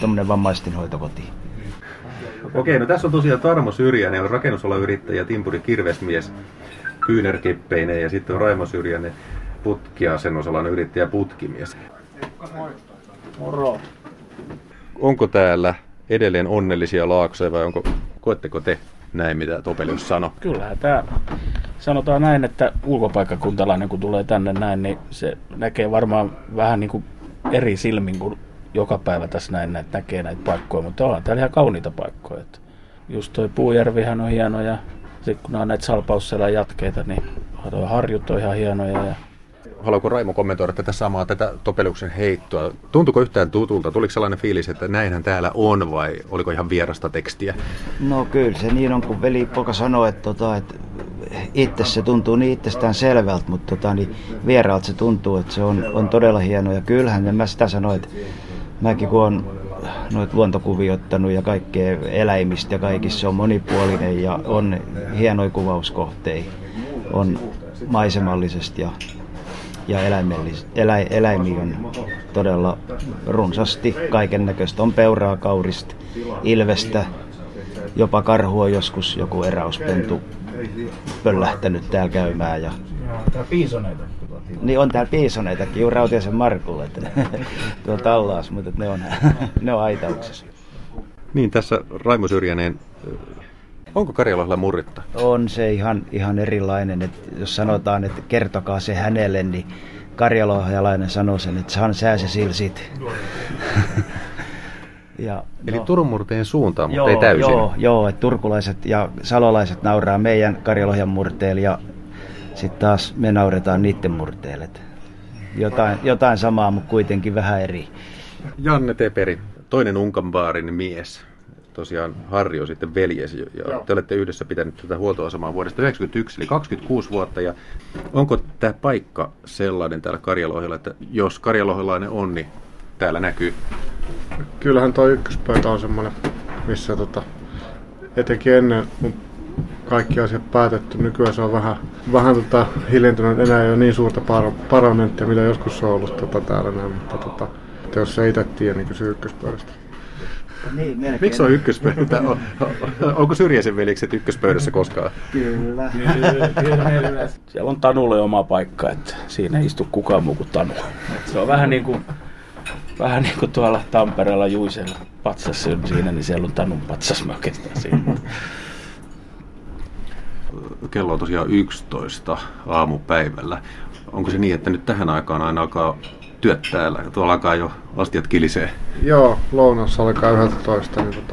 tommonen vammaistinhoitokoti. Okei, no tässä on tosiaan Tarmo Syrjänen, on rakennusalayrittäjä, timpuri, kirvesmies, kyynärkippeineen, ja sitten on Raimo Syrjänen, putkiasennusalan yrittäjä, putkimies. Moro. Onko täällä edelleen onnellisia laaksoja vai koetteko te näin, mitä Topelius sanoi? Kyllähän tämä sanotaan näin, että ulkopaikkakuntalainen kun tulee tänne näin, niin se näkee varmaan vähän niin kuin eri silmin kuin joka päivä tässä näin näkee näitä paikkoja, mutta onhan täällä ihan kauniita paikkoja. Just toi Puujärvihän on hieno ja sitten kun on näitä salpausselän jatkeita, niin toi Harjut on ihan hienoja. Ja... Haluatko Raimo kommentoida tätä samaa, tätä Topeliuksen heittoa? Tuntuuko yhtään tutulta? Tuliko sellainen fiilis, että näinhän täällä on vai oliko ihan vierasta tekstiä? No kyllä se niin on, kun velipoika sanoo, että itse se tuntuu niin itsestään selvältä, mutta niin vieraalta se tuntuu, että se on todella hieno. Ja kyllähän ja mä sitä sanoin, että mäkin kun olen noita luontokuvia ottanut ja kaikkea eläimistä ja kaikissa on monipuolinen ja on hienoja kuvauskohteita. On maisemallisesti ja eläimiä on todella runsasti kaiken näköistä. On peuraa, kaurista, ilvestä, jopa karhua joskus joku eräuspentu pöllähtänyt täällä käymään. Ja täällä piisoneita. Niin on täällä piisoneitakin, juuri Rautiaisen Markulla tuo tallaas, mutta ne on aitauksessa. Niin tässä Raimo Syrjänen. Onko Karjalohjalla murretta? On se ihan erilainen. Että jos sanotaan, että kertokaa se hänelle, niin karjalohjalainen sanoo sen, että hän sää se silsit. Ja, eli no, Turun murteen suuntaan, mutta ei täysin. Joo, että turkulaiset ja salolaiset nauraa meidän Karjalohjan murteelle ja sitten taas me nauretaan niiden murteelle. Jotain samaa, mutta kuitenkin vähän eri. Janne Teperi, toinen Unkanbaarin mies. Tosiaan Harri on sitten veljesi ja te olette yhdessä pitänyt tätä huoltoasemaa vuodesta 1991, eli 26 vuotta. Ja onko tämä paikka sellainen täällä Karjalohjalla, että jos karjalohjalainen on, niin täällä näkyy? Kyllähän tuo ykköspöytä on semmoinen, missä etenkin ennen kun kaikki asiat päätetty, nykyään se on vähän hiljentynyt, enää ei ole niin suurta parlamenttia, mitä joskus on ollut täällä näin, mutta jos se itse tiedä, niin kysyy ykköspöydästä. Niin, miksi on ykköspöydä? Onko Syrjäsen veljekset ykköspöydässä koskaan? Kyllä. Siellä on Tanulle oma paikka, että siinä ei istu kukaan muu kuin Tanu. Se on vähän niin kuin tuolla Tampereella Juisella patsassa siinä, niin siellä on Tanun patsas mä oikeastaan siinä. Kello on tosiaan 11 aamupäivällä. Onko se niin, että nyt tähän aikaan aina alkaa työt täällä? Tuolla alkaa jo astiat kilisee. Joo, lounassa alkaa 11. Niin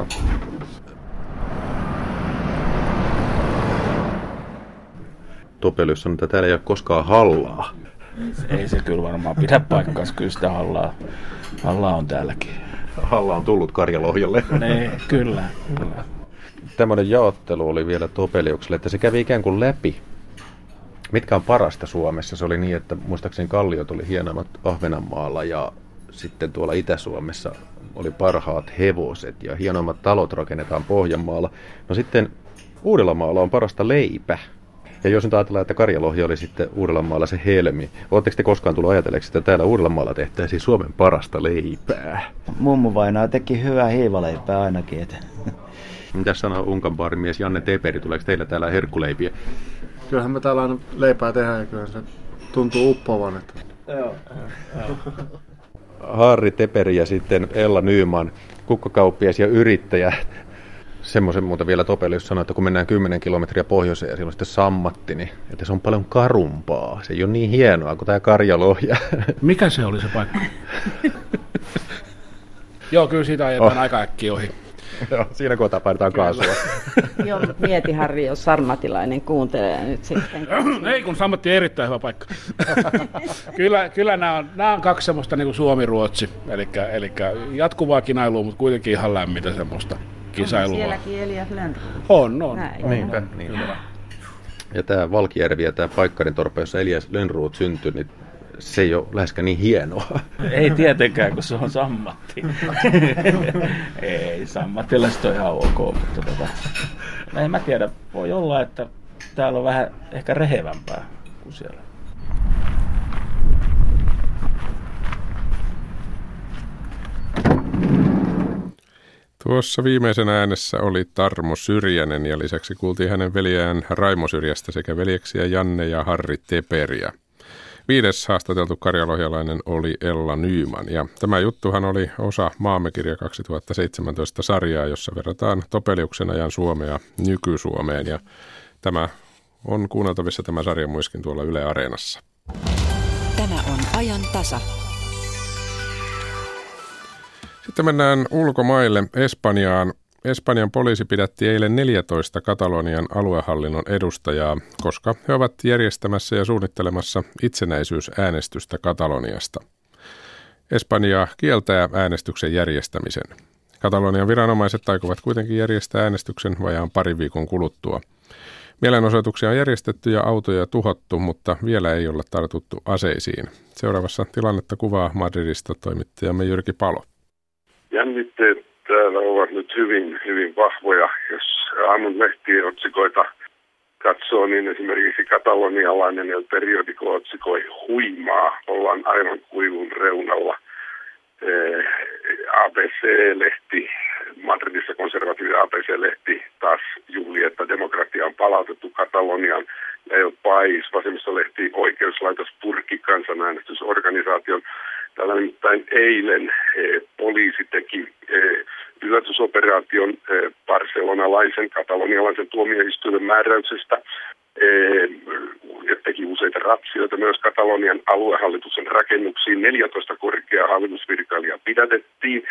Topelius sanoi, että täällä ei ole koskaan hallaa. Ei se kyllä varmaan pidä paikkaansa. Kyllä sitä hallaa on täälläkin. Halla on tullut Karjalohjalle. Ne, kyllä. Tämmöinen jaottelu oli vielä Topeliukselle, että se kävi ikään kuin läpi. Mitkä on parasta Suomessa? Se oli niin, että muistaakseni kalliot oli hienoimmat Ahvenanmaalla ja sitten tuolla Itä-Suomessa oli parhaat hevoset ja hienoimmat talot rakennetaan Pohjanmaalla. No sitten Uudellamaalla on parasta leipä. Ja jos nyt ajatellaan, että Karjalohja oli sitten Uudellamaalla se helmi. Oletteko te koskaan tullut ajatelleeksi, että täällä Uudellamaalla tehtäisiin Suomen parasta leipää? Mummuvainaa teki hyvää hiivaleipää ainakin. Mitäs sanoo Unkanbaarin mies Janne Teperi? Tuleeko teillä täällä herkkuleipiä? Kyllähän me täällä aina leipää tehdään ja kyllä se tuntuu uppoavan. Että... Harri Teperi ja sitten Ella Nyyman, kukkakauppias ja yrittäjä. Semmoisen muuta vielä Topelius sanoi, että kun mennään 10 kilometriä pohjoiseen ja silloin sitten sammatti, niin että se on paljon karumpaa. Se ei ole niin hienoa kuin tämä Karjalohja. Mikä se oli se paikka? Joo, kyllä siitä ajetaan aika äkkiä ohi. Joo, siinä kohtaa painetaan kaasua. Joo, mieti Harri, jos sarmatilainen kuuntelee nyt sitten. Ei, kun sammatti on erittäin hyvä paikka. Kyllä nämä on kaksi semmoista niin kuin Suomi-Ruotsi, eli jatkuvaa kinailua, mutta kuitenkin ihan lämmintä semmoista kisailua. Onko sielläkin Elias Lönnrot? On. Niinpä. Ja tämä Valkijärvi ja tämä Paikkarintorpe, jossa Elias Lönnrot syntyi, niin se ei ole läheskään niin hienoa. Ei tietenkään, kun se on sammatti. Ei, sammattilaiset on ihan ok. Mutta en mä tiedä, voi olla, että täällä on vähän ehkä rehevämpää kuin siellä. Tuossa viimeisen äänessä oli Tarmo Syrjänen ja lisäksi kuultiin hänen veljään Raimo Syrjästä sekä veljeksiä Janne ja Harri Teperiä. 5. haastateltu karjalohjalainen oli Ella Nyyman ja tämä juttuhan oli osa Maamme-kirja 2017 sarjaa, jossa verrataan Topeliuksen ajan Suomea nyky-Suomeen ja tämä on kuunneltavissa tämä sarja myöskin tuolla Yle Areenassa. Tämä on ajan tasa. Sitten mennään ulkomaille Espanjaan. Espanjan poliisi pidätti eilen 14 Katalonian aluehallinnon edustajaa, koska he ovat järjestämässä ja suunnittelemassa itsenäisyysäänestystä Kataloniasta. Espanja kieltää äänestyksen järjestämisen. Katalonian viranomaiset aikovat kuitenkin järjestää äänestyksen vajaan parin viikon kuluttua. Mielenosoituksia on järjestetty ja autoja tuhottu, mutta vielä ei olla tartuttu aseisiin. Seuraavassa tilannetta kuvaa Madridista toimittajamme Jyrki Palo. Jännitteet täällä ovat nyt hyvin, hyvin vahvoja. Jos aamun lehtien otsikoita katsoo, niin esimerkiksi katalonialainen El Periodico otsikoi huimaa. Ollaan aivan kuilun reunalla. ABC-lehti, Madridissa konservatiivinen ABC-lehti taas juhli, että demokratia on palautettu Katalonian. Ja El País, vasemmistolehti, oikeuslaitos purki kansanäänestysorganisaation. Täällä nimittäin eilen poliisi teki yllätysoperaation barcelonalaisen, katalonialaisen tuomioistuimen määräyksestä. Teki useita ratsioita myös Katalonian aluehallituksen rakennuksiin. 14 korkeaa hallitusvirkailijaa pidätettiin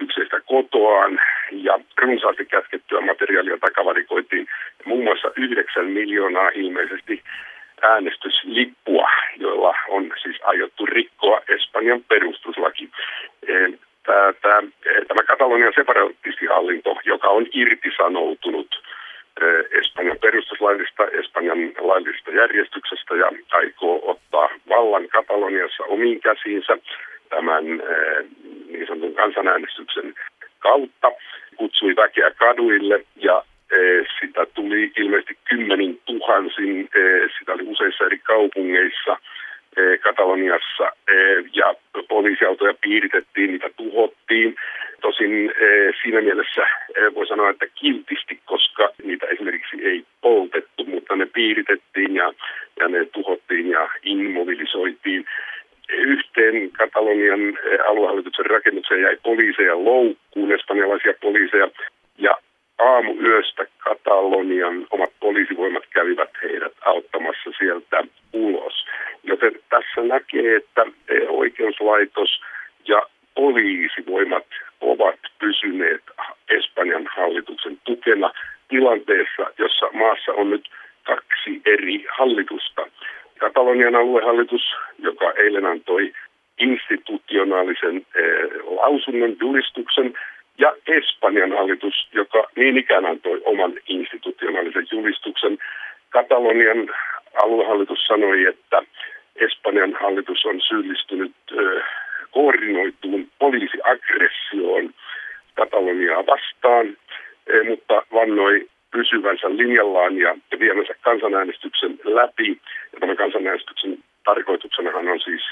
yksestä kotoaan ja runsaasti kätkettyä materiaalia takavarikoitiin. Muun muassa 9 miljoonaa ilmeisesti äänestyslippua, joilla on siis aiottu rikkoa Espanjan perustuslaki. Tämä Katalonian separatistihallinto, joka on irtisanoutunut Espanjan perustuslaillista, Espanjan laillisesta järjestyksestä ja aikoo ottaa vallan Kataloniassa omiin käsiinsä tämän niin sanotun kansanäänestyksen kautta, kutsui väkeä kaduille ja sitä tuli ilmeisesti 10 000, sitä oli useissa eri kaupungeissa Kataloniassa ja poliisiautoja piiritettiin, niitä tuhottiin. Tosin siinä mielessä voi sanoa, että kiltisti, koska niitä esimerkiksi ei poltettu, mutta ne piiritettiin ja ne tuhottiin ja immobilisoitiin. Yhteen Katalonian aluehallituksen rakennukseen jäi poliiseja loukkuun, espanjalaisia poliiseja ja aamuyöstä Katalonian omat poliisivoimat kävivät heidät auttamassa sieltä ulos. Joten tässä näkee, että oikeuslaitos ja poliisivoimat ovat pysyneet Espanjan hallituksen tukena tilanteessa, jossa maassa on nyt 2 eri hallitusta. Katalonian aluehallitus, joka eilen antoi institutionaalisen lausunnon julistuksen, ja Espanjan hallitus, joka niin ikään antoi oman institutionaalisen julistuksen. Katalonian aluehallitus sanoi, että Espanjan hallitus on syyllistynyt koordinoituun poliisiaggressioon Kataloniaa vastaan, mutta vannoi pysyvänsä linjallaan ja viemänsä kansanäänestyksen läpi. Ja tämän kansanäänestyksen tarkoituksenahan on siis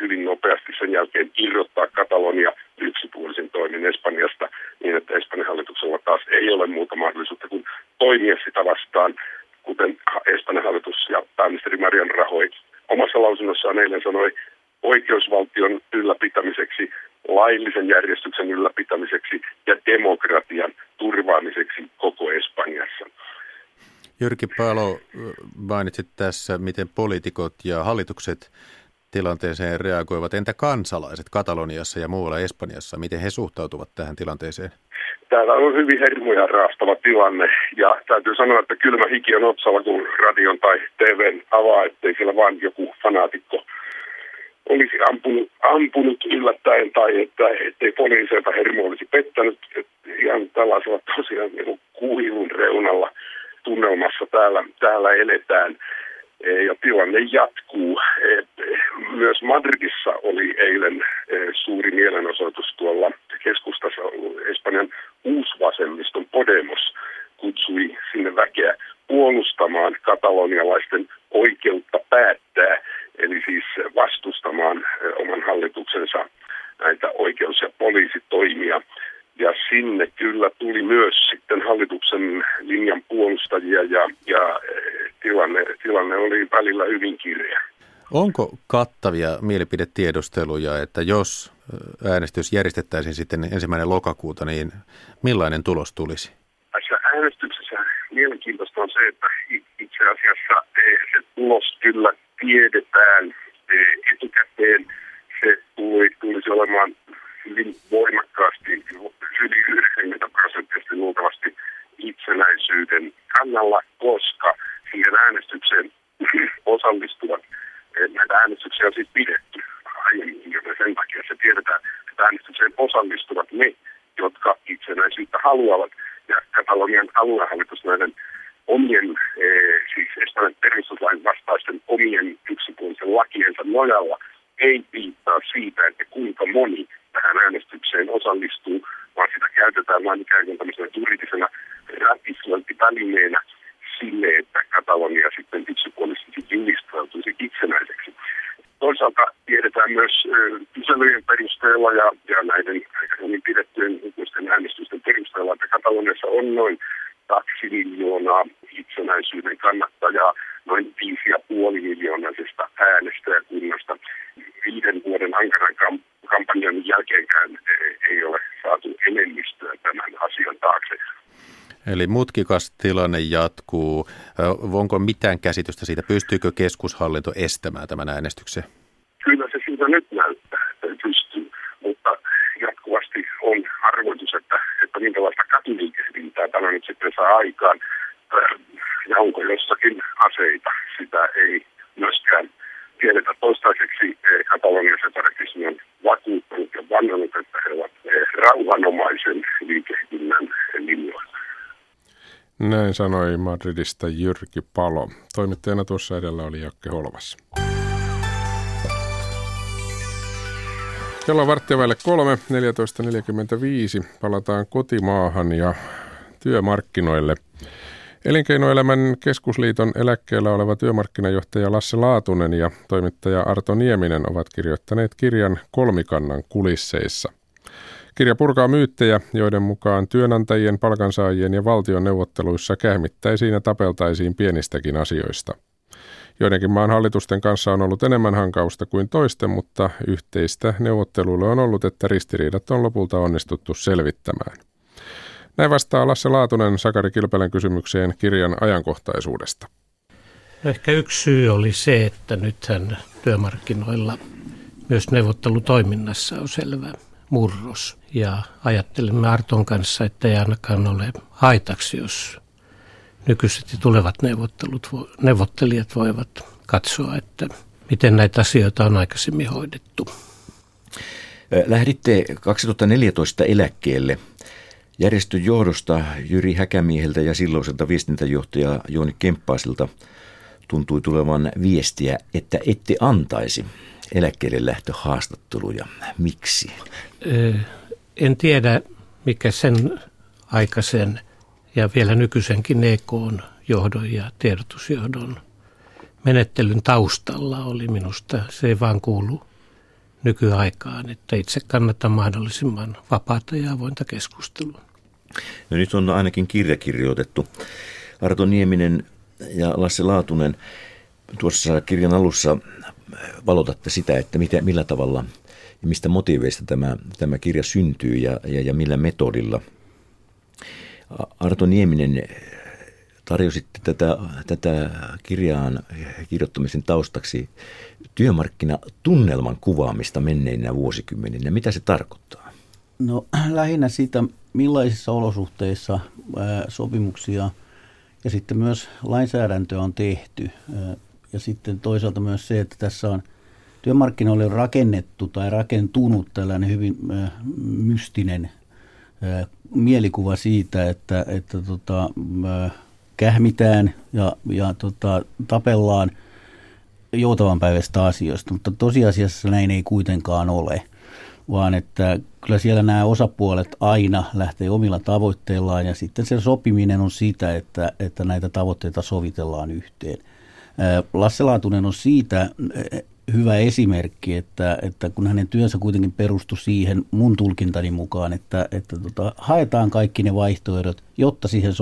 hyvin nopeasti sen jälkeen irrottaa Katalonia yksipuolisin toimin Espanjasta niin, että Espanjan hallituksella taas ei ole muuta mahdollisuutta kuin toimia sitä vastaan, kuten Espanjan hallitus ja pääministeri Mariano Rajoy omassa lausunnossaan eilen sanoi, oikeusvaltion ylläpitämiseksi, laillisen järjestyksen ylläpitämiseksi ja demokratian turvaamiseksi koko Espanjassa. Jyrki Palo, mainitsit tässä, miten poliitikot ja hallitukset tilanteeseen reagoivat. Entä kansalaiset Kataloniassa ja muualla Espanjassa? Miten he suhtautuvat tähän tilanteeseen? Täällä on hyvin hermoja raastava tilanne ja täytyy sanoa, että kylmä hiki on otsalla, kun radion tai TVn avaa, ettei siellä vaan joku fanaatikko olisi ampunut yllättäen tai ettei poliiseilta hermo olisi pettänyt. Ihan tällaisella tosiaan kuilun reunalla tunnelmassa täällä eletään. Ja tilanne jatkuu. Myös Madridissa oli eilen suuri mielenosoitus tuolla keskustassa. Espanjan uusvasemmiston Podemos kutsui sinne väkeä puolustamaan katalonialaisten oikeutta päättää, eli siis vastustamaan oman hallituksensa näitä oikeus- ja poliisitoimia. Ja sinne kyllä tuli myös sitten hallituksen linjan puolustajia ja tilanne oli välillä hyvin kireä. Onko kattavia mielipidetiedusteluja, että jos äänestys järjestettäisiin sitten 1. lokakuuta, niin millainen tulos tulisi? Tässä äänestyksessä mielenkiintoista on se, että itse asiassa se tulos kyllä tiedetään etukäteen. Se tulisi olemaan hyvin voimakkaasti, yli 90% luultavasti itsenäisyyden kannalla, koska siihen äänestykseen osallistuvat. Näitä äänestyksiä on siis pidetty aiemmin, joten sen takia se tiedetään, että äänestykseen osallistuvat ne, jotka itsenäisyyttä haluavat. Ja Katalonian aluehallitus näiden omien, siis Espanjan perustuslain vastaisten omien yksipuolisen lakiensa nojalla ei piittaa siitä, että kuinka moni tähän äänestykseen osallistuu, vaan sitä käytetään vain ikään kuin tämmöisenä juridisenä ratifiointivälineenä sille, että Katalonia sitten yksipuolisesti julistautuisi itsenäiseksi. Toisaalta tiedetään myös kyselyjen perusteella ja näiden aikaisemmin pidettyjen lukuisten äänestysten perusteella, että Kataloniassa on noin 2 miljoonaa itsenäisyyden kannattajaa, noin 5,5 miljoonaisesta äänestäjäkunnasta. 5 vuoden ankaran kampanjan jälkeenkään ei ole saatu enemmistöä tämän asian taakse. Eli mutkikas tilanne jatkuu. Onko mitään käsitystä siitä, pystyykö keskushallinto estämään tämän äänestyksen? Kyllä se siitä nyt näyttää, että pystyy, mutta jatkuvasti on arvoitus, että minkälaista katuliikehdintää tämä nyt sitten saa aikaan. Ja onko jossakin aseita, sitä ei myöskään tiedetä toistaiseksi. Katalonian separatismi on vakuuttanut ja vannonut, että he ovat rauhanomaisen liikehdinnän linjoilla. Näin sanoi Madridista Jyrki Palo. Toimittajana tuossa edellä oli Jakke Holvas. Kello on 2:15, 14.45. Palataan kotimaahan ja työmarkkinoille. Elinkeinoelämän keskusliiton eläkkeellä oleva työmarkkinajohtaja Lasse Laatunen ja toimittaja Arto Nieminen ovat kirjoittaneet kirjan Kolmikannan kulisseissa. Kirja purkaa myyttejä, joiden mukaan työnantajien, palkansaajien ja valtion neuvotteluissa kähmittäisiin ja tapeltaisiin pienistäkin asioista. Joidenkin maan hallitusten kanssa on ollut enemmän hankausta kuin toisten, mutta yhteistä neuvotteluille on ollut, että ristiriidat on lopulta onnistuttu selvittämään. Näin vastaa Lasse Laatunen Sakari Kilpelän kysymykseen kirjan ajankohtaisuudesta. No ehkä yksi syy oli se, että nythän työmarkkinoilla myös neuvottelutoiminnassa on selvä murros. Ja ajattelimme Arton kanssa, että ei ainakaan ole haitaksi, jos nykyiset ja tulevat neuvottelijat voivat katsoa, että miten näitä asioita on aikaisemmin hoidettu. Lähditte 2014 eläkkeelle. Järjestön johdosta Jyri Häkämieheltä ja silloiselta viestintäjohtaja Jouni Kemppaiselta tuntui tulevan viestiä, että ette antaisi eläkkeelle lähtöhaastatteluja. Miksi? En tiedä, mikä sen aikaisen ja vielä nykyisenkin EK:n johdon ja tiedotusjohdon menettelyn taustalla oli. Minusta se ei vaan kuulu nykyaikaan, että itse kannattaa mahdollisimman vapaata ja avointa keskustelua. No nyt on ainakin kirja kirjoitettu. Arto Nieminen ja Lasse Laatunen, tuossa kirjan alussa valotatte sitä, että millä tavalla ja mistä motiiveista tämä kirja syntyy ja millä metodilla. Arto Nieminen, tarjositte tätä kirjaan kirjoittamisen taustaksi työmarkkinatunnelman kuvaamista menneinä vuosikymmeninä. Mitä se tarkoittaa? No lähinnä siitä, millaisissa olosuhteissa sopimuksia ja sitten myös lainsäädäntöä on tehty. Ja sitten toisaalta myös se, että tässä on työmarkkinoille rakennettu tai rakentunut tällainen hyvin mystinen mielikuva siitä, että kähmitään ja tapellaan joutavan päivästä asioista, mutta tosiasiassa näin ei kuitenkaan ole, vaan että kyllä siellä nämä osapuolet aina lähtee omilla tavoitteillaan ja sitten se sopiminen on sitä, että näitä tavoitteita sovitellaan yhteen. Lasse Laatunen on siitä hyvä esimerkki, että kun hänen työnsä kuitenkin perustui siihen mun tulkintani mukaan, että haetaan kaikki ne vaihtoehdot, jotta siihen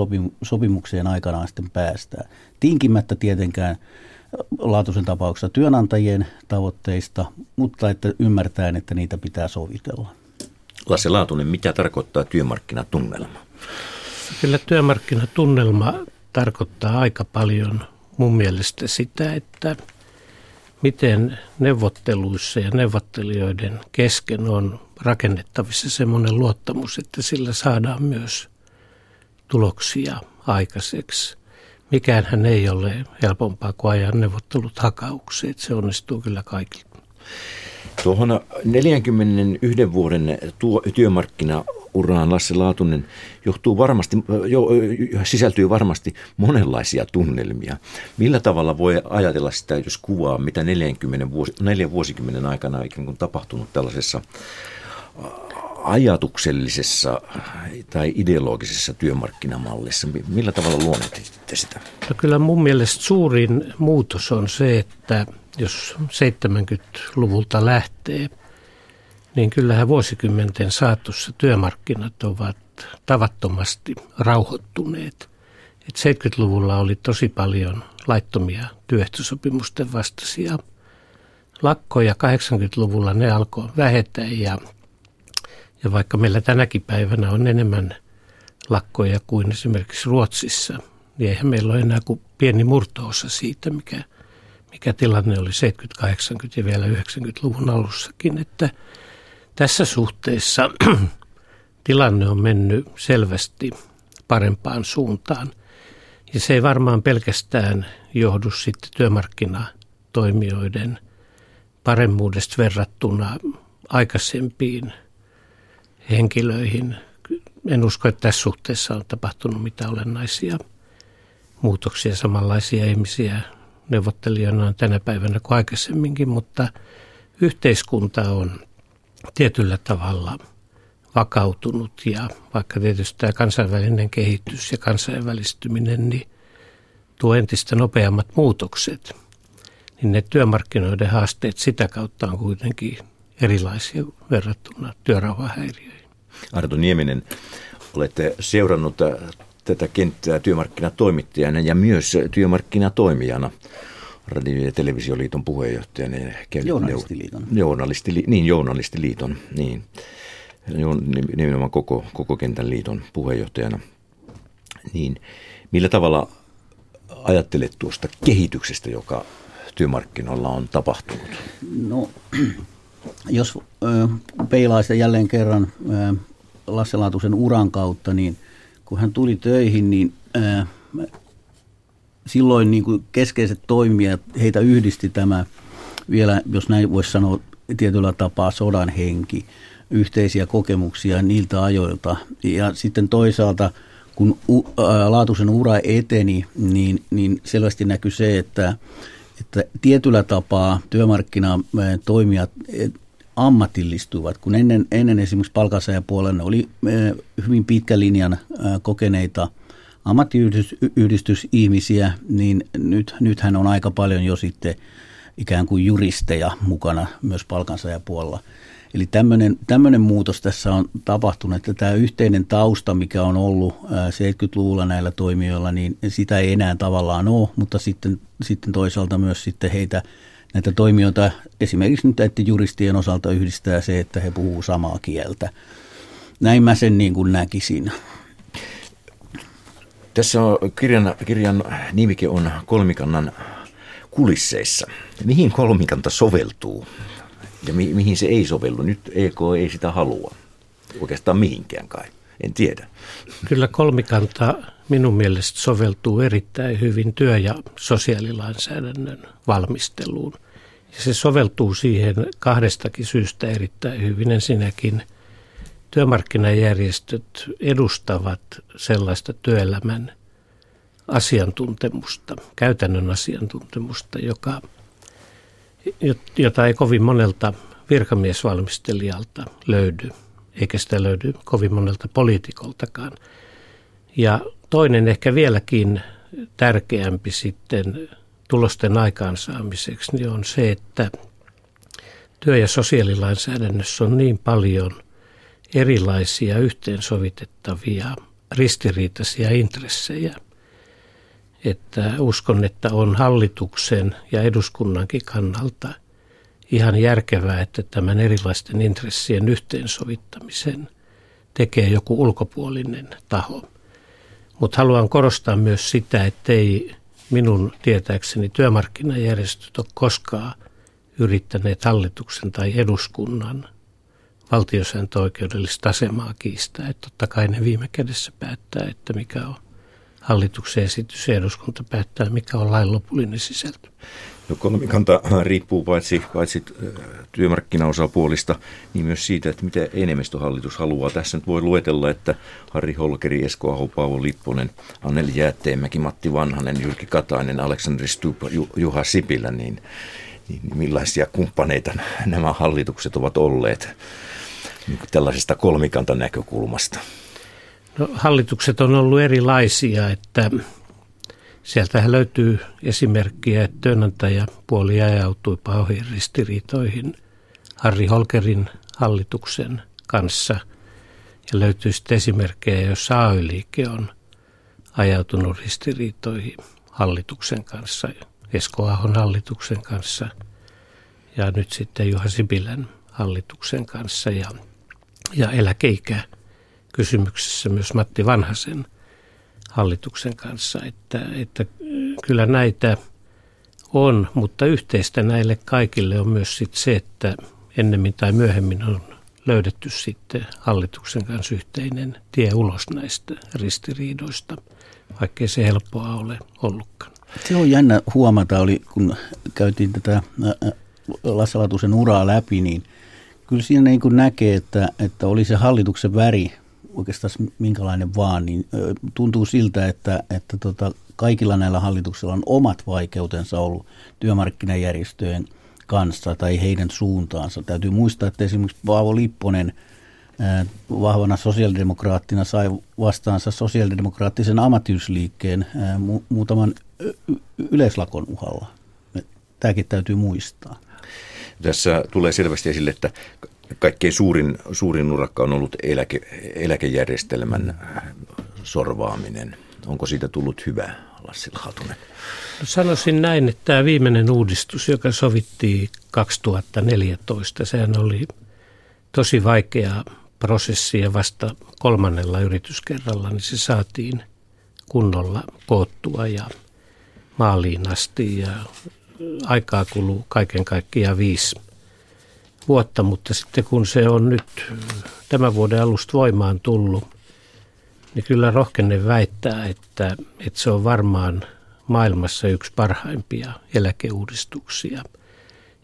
sopimukseen aikanaan sitten päästään. Tinkimättä tietenkään Laatusen tapauksessa työnantajien tavoitteista, mutta että ymmärtäen, että niitä pitää sovitella. Lasse Laatunen, mitä tarkoittaa työmarkkinatunnelma? Kyllä työmarkkinatunnelma tarkoittaa aika paljon mun mielestä sitä, että miten neuvotteluissa ja neuvottelijoiden kesken on rakennettavissa semmoinen luottamus, että sillä saadaan myös tuloksia aikaiseksi. Mikäänhän ei ole helpompaa kuin ajaa neuvottelut hakaukseen, se onnistuu kyllä kaikilta. Tuohon 41 vuoden työmarkkinauraan Lasse Laatunen sisältyy varmasti monenlaisia tunnelmia. Millä tavalla voi ajatella sitä, jos kuvaa, mitä 4 vuosikymmenen aikana on tapahtunut tällaisessa ajatuksellisessa tai ideologisessa työmarkkinamallissa? Millä tavalla luonnehtitte sitä? No kyllä mun mielestä suurin muutos on se, että jos 70-luvulta lähtee, niin kyllähän vuosikymmenten saatossa työmarkkinat ovat tavattomasti rauhoittuneet. Et 70-luvulla oli tosi paljon laittomia työehtosopimusten vastaisia lakkoja. 80-luvulla ne alkoi vähetä ja vaikka meillä tänäkin päivänä on enemmän lakkoja kuin esimerkiksi Ruotsissa, niin eihän meillä ole enää kuin pieni murto-osa siitä, mikä tilanne oli 70-, 80- ja vielä 90-luvun alussakin, että tässä suhteessa tilanne on mennyt selvästi parempaan suuntaan. Ja se ei varmaan pelkästään johdu sitten työmarkkinatoimijoiden paremmuudesta verrattuna aikaisempiin henkilöihin. En usko, että tässä suhteessa on tapahtunut mitään olennaisia muutoksia, samanlaisia ihmisiä neuvottelijoina on tänä päivänä kuin aikaisemminkin, mutta yhteiskunta on tietyllä tavalla vakautunut ja vaikka tietysti tämä kansainvälinen kehitys ja kansainvälistyminen niin tuo entistä nopeammat muutokset, niin ne työmarkkinoiden haasteet sitä kautta on kuitenkin erilaisia verrattuna työrauhahäiriöihin. Arto Nieminen, olette seurannut tätä kenttää työmarkkinatoimittajana ja myös työmarkkinatoimijana, Radio- ja Televisioliiton puheenjohtajana. Journalistiliiton. Niin, nimenomaan koko kentän liiton puheenjohtajana. Niin, millä tavalla ajattelet tuosta kehityksestä, joka työmarkkinoilla on tapahtunut? No, jos peilaa sitä jälleen kerran Lasse Laatusen uran kautta, niin kun hän tuli töihin, niin silloin niin kuin keskeiset toimijat, heitä yhdisti tämä vielä, jos näin voisi sanoa, tietyllä tapaa sodan henki, yhteisiä kokemuksia niiltä ajoilta. Ja sitten toisaalta, kun Laatusen ura eteni, niin selvästi näkyi se, että tietyllä tapaa työmarkkinatoimijat ammatillistuivat, kun ennen esimerkiksi palkansaajapuolella oli hyvin pitkän linjan kokeneita ammattiyhdistysihmisiä, niin nythän on aika paljon jo sitten ikään kuin juristeja mukana myös palkansaajapuolella. Eli tämmöinen muutos tässä on tapahtunut, että tämä yhteinen tausta, mikä on ollut 70-luvulla näillä toimijoilla, niin sitä ei enää tavallaan ole, mutta sitten toisaalta myös sitten heitä näitä toimijoita esimerkiksi nyt että juristien osalta yhdistää se, että he puhuu samaa kieltä. Näin mä sen niin kuin näkisin. Tässä on kirjan nimike on kolmikannan kulisseissa. Mihin kolmikanta soveltuu ja mihin se ei sovellu? Nyt EK ei sitä halua. Oikeastaan mihinkään kai. En tiedä. Kyllä kolmikanta minun mielestä soveltuu erittäin hyvin työ- ja sosiaalilainsäädännön valmisteluun. Ja se soveltuu siihen kahdestakin syystä erittäin hyvin. Ensinnäkin työmarkkinajärjestöt edustavat sellaista työelämän asiantuntemusta, käytännön asiantuntemusta, joka jota ei kovin monelta virkamiesvalmistelijalta löydy, eikä sitä löydy kovin monelta poliitikoltakaan. Ja toinen ehkä vieläkin tärkeämpi sitten tulosten aikaansaamiseksi niin on se, että työ- ja sosiaalilainsäädännössä on niin paljon erilaisia yhteensovitettavia ristiriitaisia intressejä, että uskon, että on hallituksen ja eduskunnankin kannalta ihan järkevää, että tämän erilaisten intressien yhteensovittamisen tekee joku ulkopuolinen taho. Mutta haluan korostaa myös sitä, ettei minun tietääkseni työmarkkinajärjestöt ole koskaan yrittäneet hallituksen tai eduskunnan valtiosääntöoikeudellista asemaa kiistää. Että totta kai ne viime kädessä päättää, että mikä on hallituksen esitys ja eduskunta päättää, mikä on lain lopullinen sisältö. No, kolmikanta riippuu paitsi työmarkkinaosapuolista, niin myös siitä, että mitä enemmistöhallitus haluaa. Tässä nyt voi luetella, että Harri Holkeri, Esko Aho, Paavo Lipponen, Anneli Jäätteenmäki, Matti Vanhanen, Jyrki Katainen, Aleksandri Stubb, Juha Sipilä, niin millaisia kumppaneita nämä hallitukset ovat olleet niin tällaisesta kolmikantan näkökulmasta? No, hallitukset on ollut erilaisia, että sieltähän löytyy esimerkkiä, että työnantajapuoli ajautui pahoihin ristiriitoihin Harri Holkerin hallituksen kanssa. Ja löytyy sitten esimerkkejä, jossa AY-liike on ajautunut ristiriitoihin hallituksen kanssa, Esko Ahon hallituksen kanssa ja nyt sitten Juha Sipilän hallituksen kanssa ja eläkeikä kysymyksessä myös Matti Vanhasen hallituksen kanssa, että kyllä näitä on, mutta yhteistä näille kaikille on myös sit se, että ennemmin tai myöhemmin on löydetty sitten hallituksen kanssa yhteinen tie ulos näistä ristiriidoista, vaikkei se helppoa ole ollutkaan. Se on jännä huomata, kun käytiin tätä Lasse Laatusen uraa läpi, niin kyllä siinä niin kun näkee, että oli se hallituksen väri, oikeastaan minkälainen vaan, niin tuntuu siltä, että kaikilla näillä hallituksilla on omat vaikeutensa ollut työmarkkinajärjestöjen kanssa tai heidän suuntaansa. Täytyy muistaa, että esimerkiksi Paavo Lipponen vahvana sosiaalidemokraattina sai vastaansa sosiaalidemokraattisen ammattiyhdistysliikkeen muutaman yleislakon uhalla. Tämäkin täytyy muistaa. Tässä tulee selvästi esille, että kaikkein suurin urakka on ollut eläkejärjestelmän sorvaaminen. Onko siitä tullut hyvä, Lasse Laatunen? No, sanoisin näin, että tämä viimeinen uudistus, joka sovittiin 2014, sehän oli tosi vaikea prosessi ja vasta 3. yrityskerralla, niin se saatiin kunnolla koottua ja maaliin asti ja aikaa kuluu kaiken kaikkiaan 5 vuotta, mutta sitten kun se on nyt tämän vuoden alusta voimaan tullut, niin kyllä rohkenen väittää, että se on varmaan maailmassa yksi parhaimpia eläkeuudistuksia.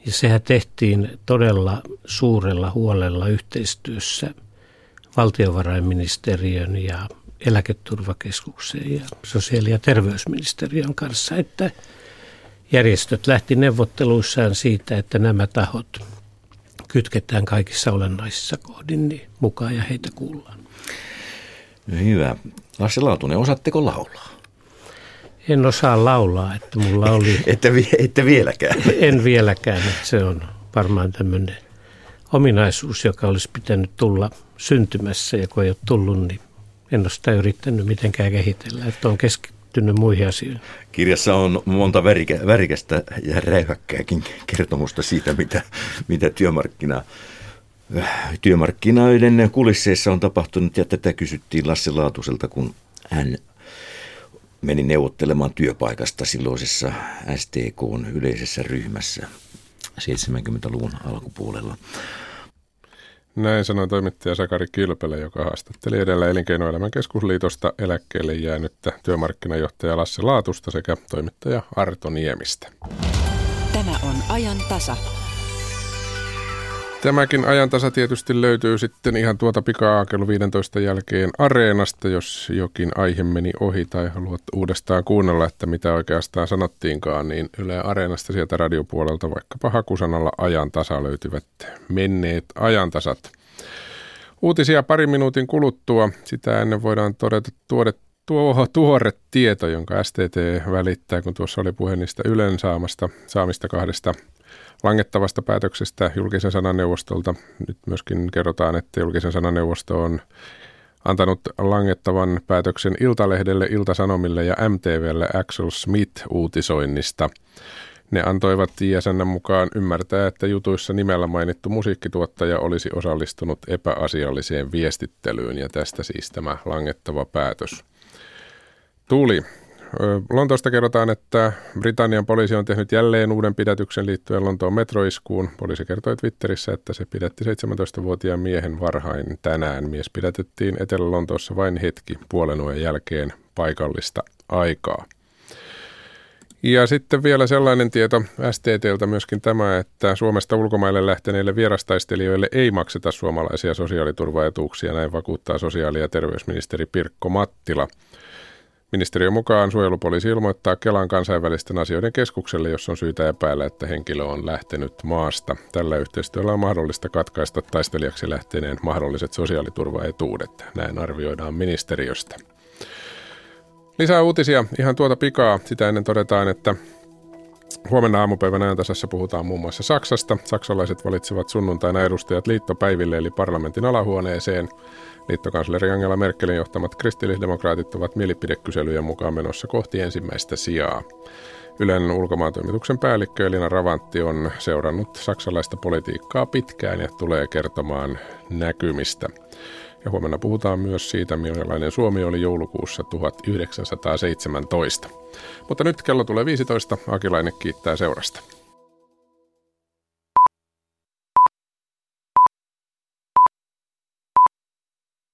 Ja sehän tehtiin todella suurella huolella yhteistyössä valtiovarainministeriön ja eläketurvakeskuksen ja sosiaali- ja terveysministeriön kanssa, että järjestöt lähti neuvotteluissaan siitä, että nämä tahot kytketään kaikissa olennaisissa kohdin niin mukaan ja heitä kuullaan. Hyvä. Lasse Laatunen, osaatteko laulaa? En osaa laulaa, että mulla oli... Ette vieläkään. En vieläkään, että se on varmaan tämmöinen ominaisuus, joka olisi pitänyt tulla syntymässä ja kun ei ole tullut, niin en ole sitä yrittänyt mitenkään kehitellä, että on keskittynyt muihin asioihin. Kirjassa on monta värikästä ja räyhäkkääkin kertomusta siitä, mitä työmarkkinoiden kulisseissa on tapahtunut ja tätä kysyttiin Lasse Laatuselta, kun hän meni neuvottelemaan työpaikasta silloisessa STK:n yleisessä ryhmässä 70-luvun alkupuolella. Näin sanoi toimittaja Sakari Kilpelä, joka haastatteli edellä Elinkeinoelämän keskusliitosta eläkkeelle jäänyttä työmarkkinajohtaja Lasse Laatusta sekä toimittaja Arto Niemistä. Tämä on ajan tasa. Tämäkin ajantasa tietysti löytyy sitten ihan tuota pikaa kello 15 jälkeen Areenasta, jos jokin aihe meni ohi tai haluat uudestaan kuunnella, että mitä oikeastaan sanottiinkaan, niin Yle Areenasta sieltä radiopuolelta vaikkapa hakusanalla ajantasa löytyvät menneet ajantasat. Uutisia pari minuutin kuluttua. Sitä ennen voidaan todeta tuore tieto, jonka STT välittää, kun tuossa oli puhe niistä Ylen saamista kahdesta langettavasta päätöksestä julkisen sananeuvostolta. Nyt myöskin kerrotaan, että julkisen sananeuvosto on antanut langettavan päätöksen Iltalehdelle, Iltasanomille ja MTVlle Axel Smith-uutisoinnista. Ne antoivat JSN:n mukaan ymmärtää, että jutuissa nimellä mainittu musiikkituottaja olisi osallistunut epäasialliseen viestittelyyn, ja tästä siis tämä langettava päätös tuli. Lontoosta kerrotaan, että Britannian poliisi on tehnyt jälleen uuden pidätyksen liittyen Lontoon metroiskuun. Poliisi kertoi Twitterissä, että se pidätti 17-vuotiaan miehen varhain tänään. Mies pidätettiin Etelä-Lontoossa vain hetki puolenyön jälkeen paikallista aikaa. Ja sitten vielä sellainen tieto STT:ltä myöskin tämä, että Suomesta ulkomaille lähteneille vierastaistelijoille ei makseta suomalaisia sosiaaliturvaetuuksia, näin vakuuttaa sosiaali- ja terveysministeri Pirkko Mattila. Ministeriön mukaan suojelupoliisi ilmoittaa Kelan kansainvälisten asioiden keskukselle, jos on syytä epäillä, että henkilö on lähtenyt maasta. Tällä yhteistyöllä on mahdollista katkaista taistelijaksi lähteneen mahdolliset sosiaaliturvaetuudet. Näin arvioidaan ministeriöstä. Lisää uutisia ihan tuota pikaa. Sitä ennen todetaan, että huomenna aamupäivän ajantasassa puhutaan muun muassa Saksasta. Saksalaiset valitsevat sunnuntaina edustajat liittopäiville eli parlamentin alahuoneeseen. Liittokansleri Angela Merkelin johtamat kristillisdemokraatit ovat mielipidekyselyjen mukaan menossa kohti ensimmäistä sijaa. Ylen ulkomaantoimituksen päällikkö Elina Ravantti on seurannut saksalaista politiikkaa pitkään ja tulee kertomaan näkymistä. Ja huomenna puhutaan myös siitä, millainen Suomi oli joulukuussa 1917. Mutta nyt kello tulee 15. Aki Laine kiittää seurasta.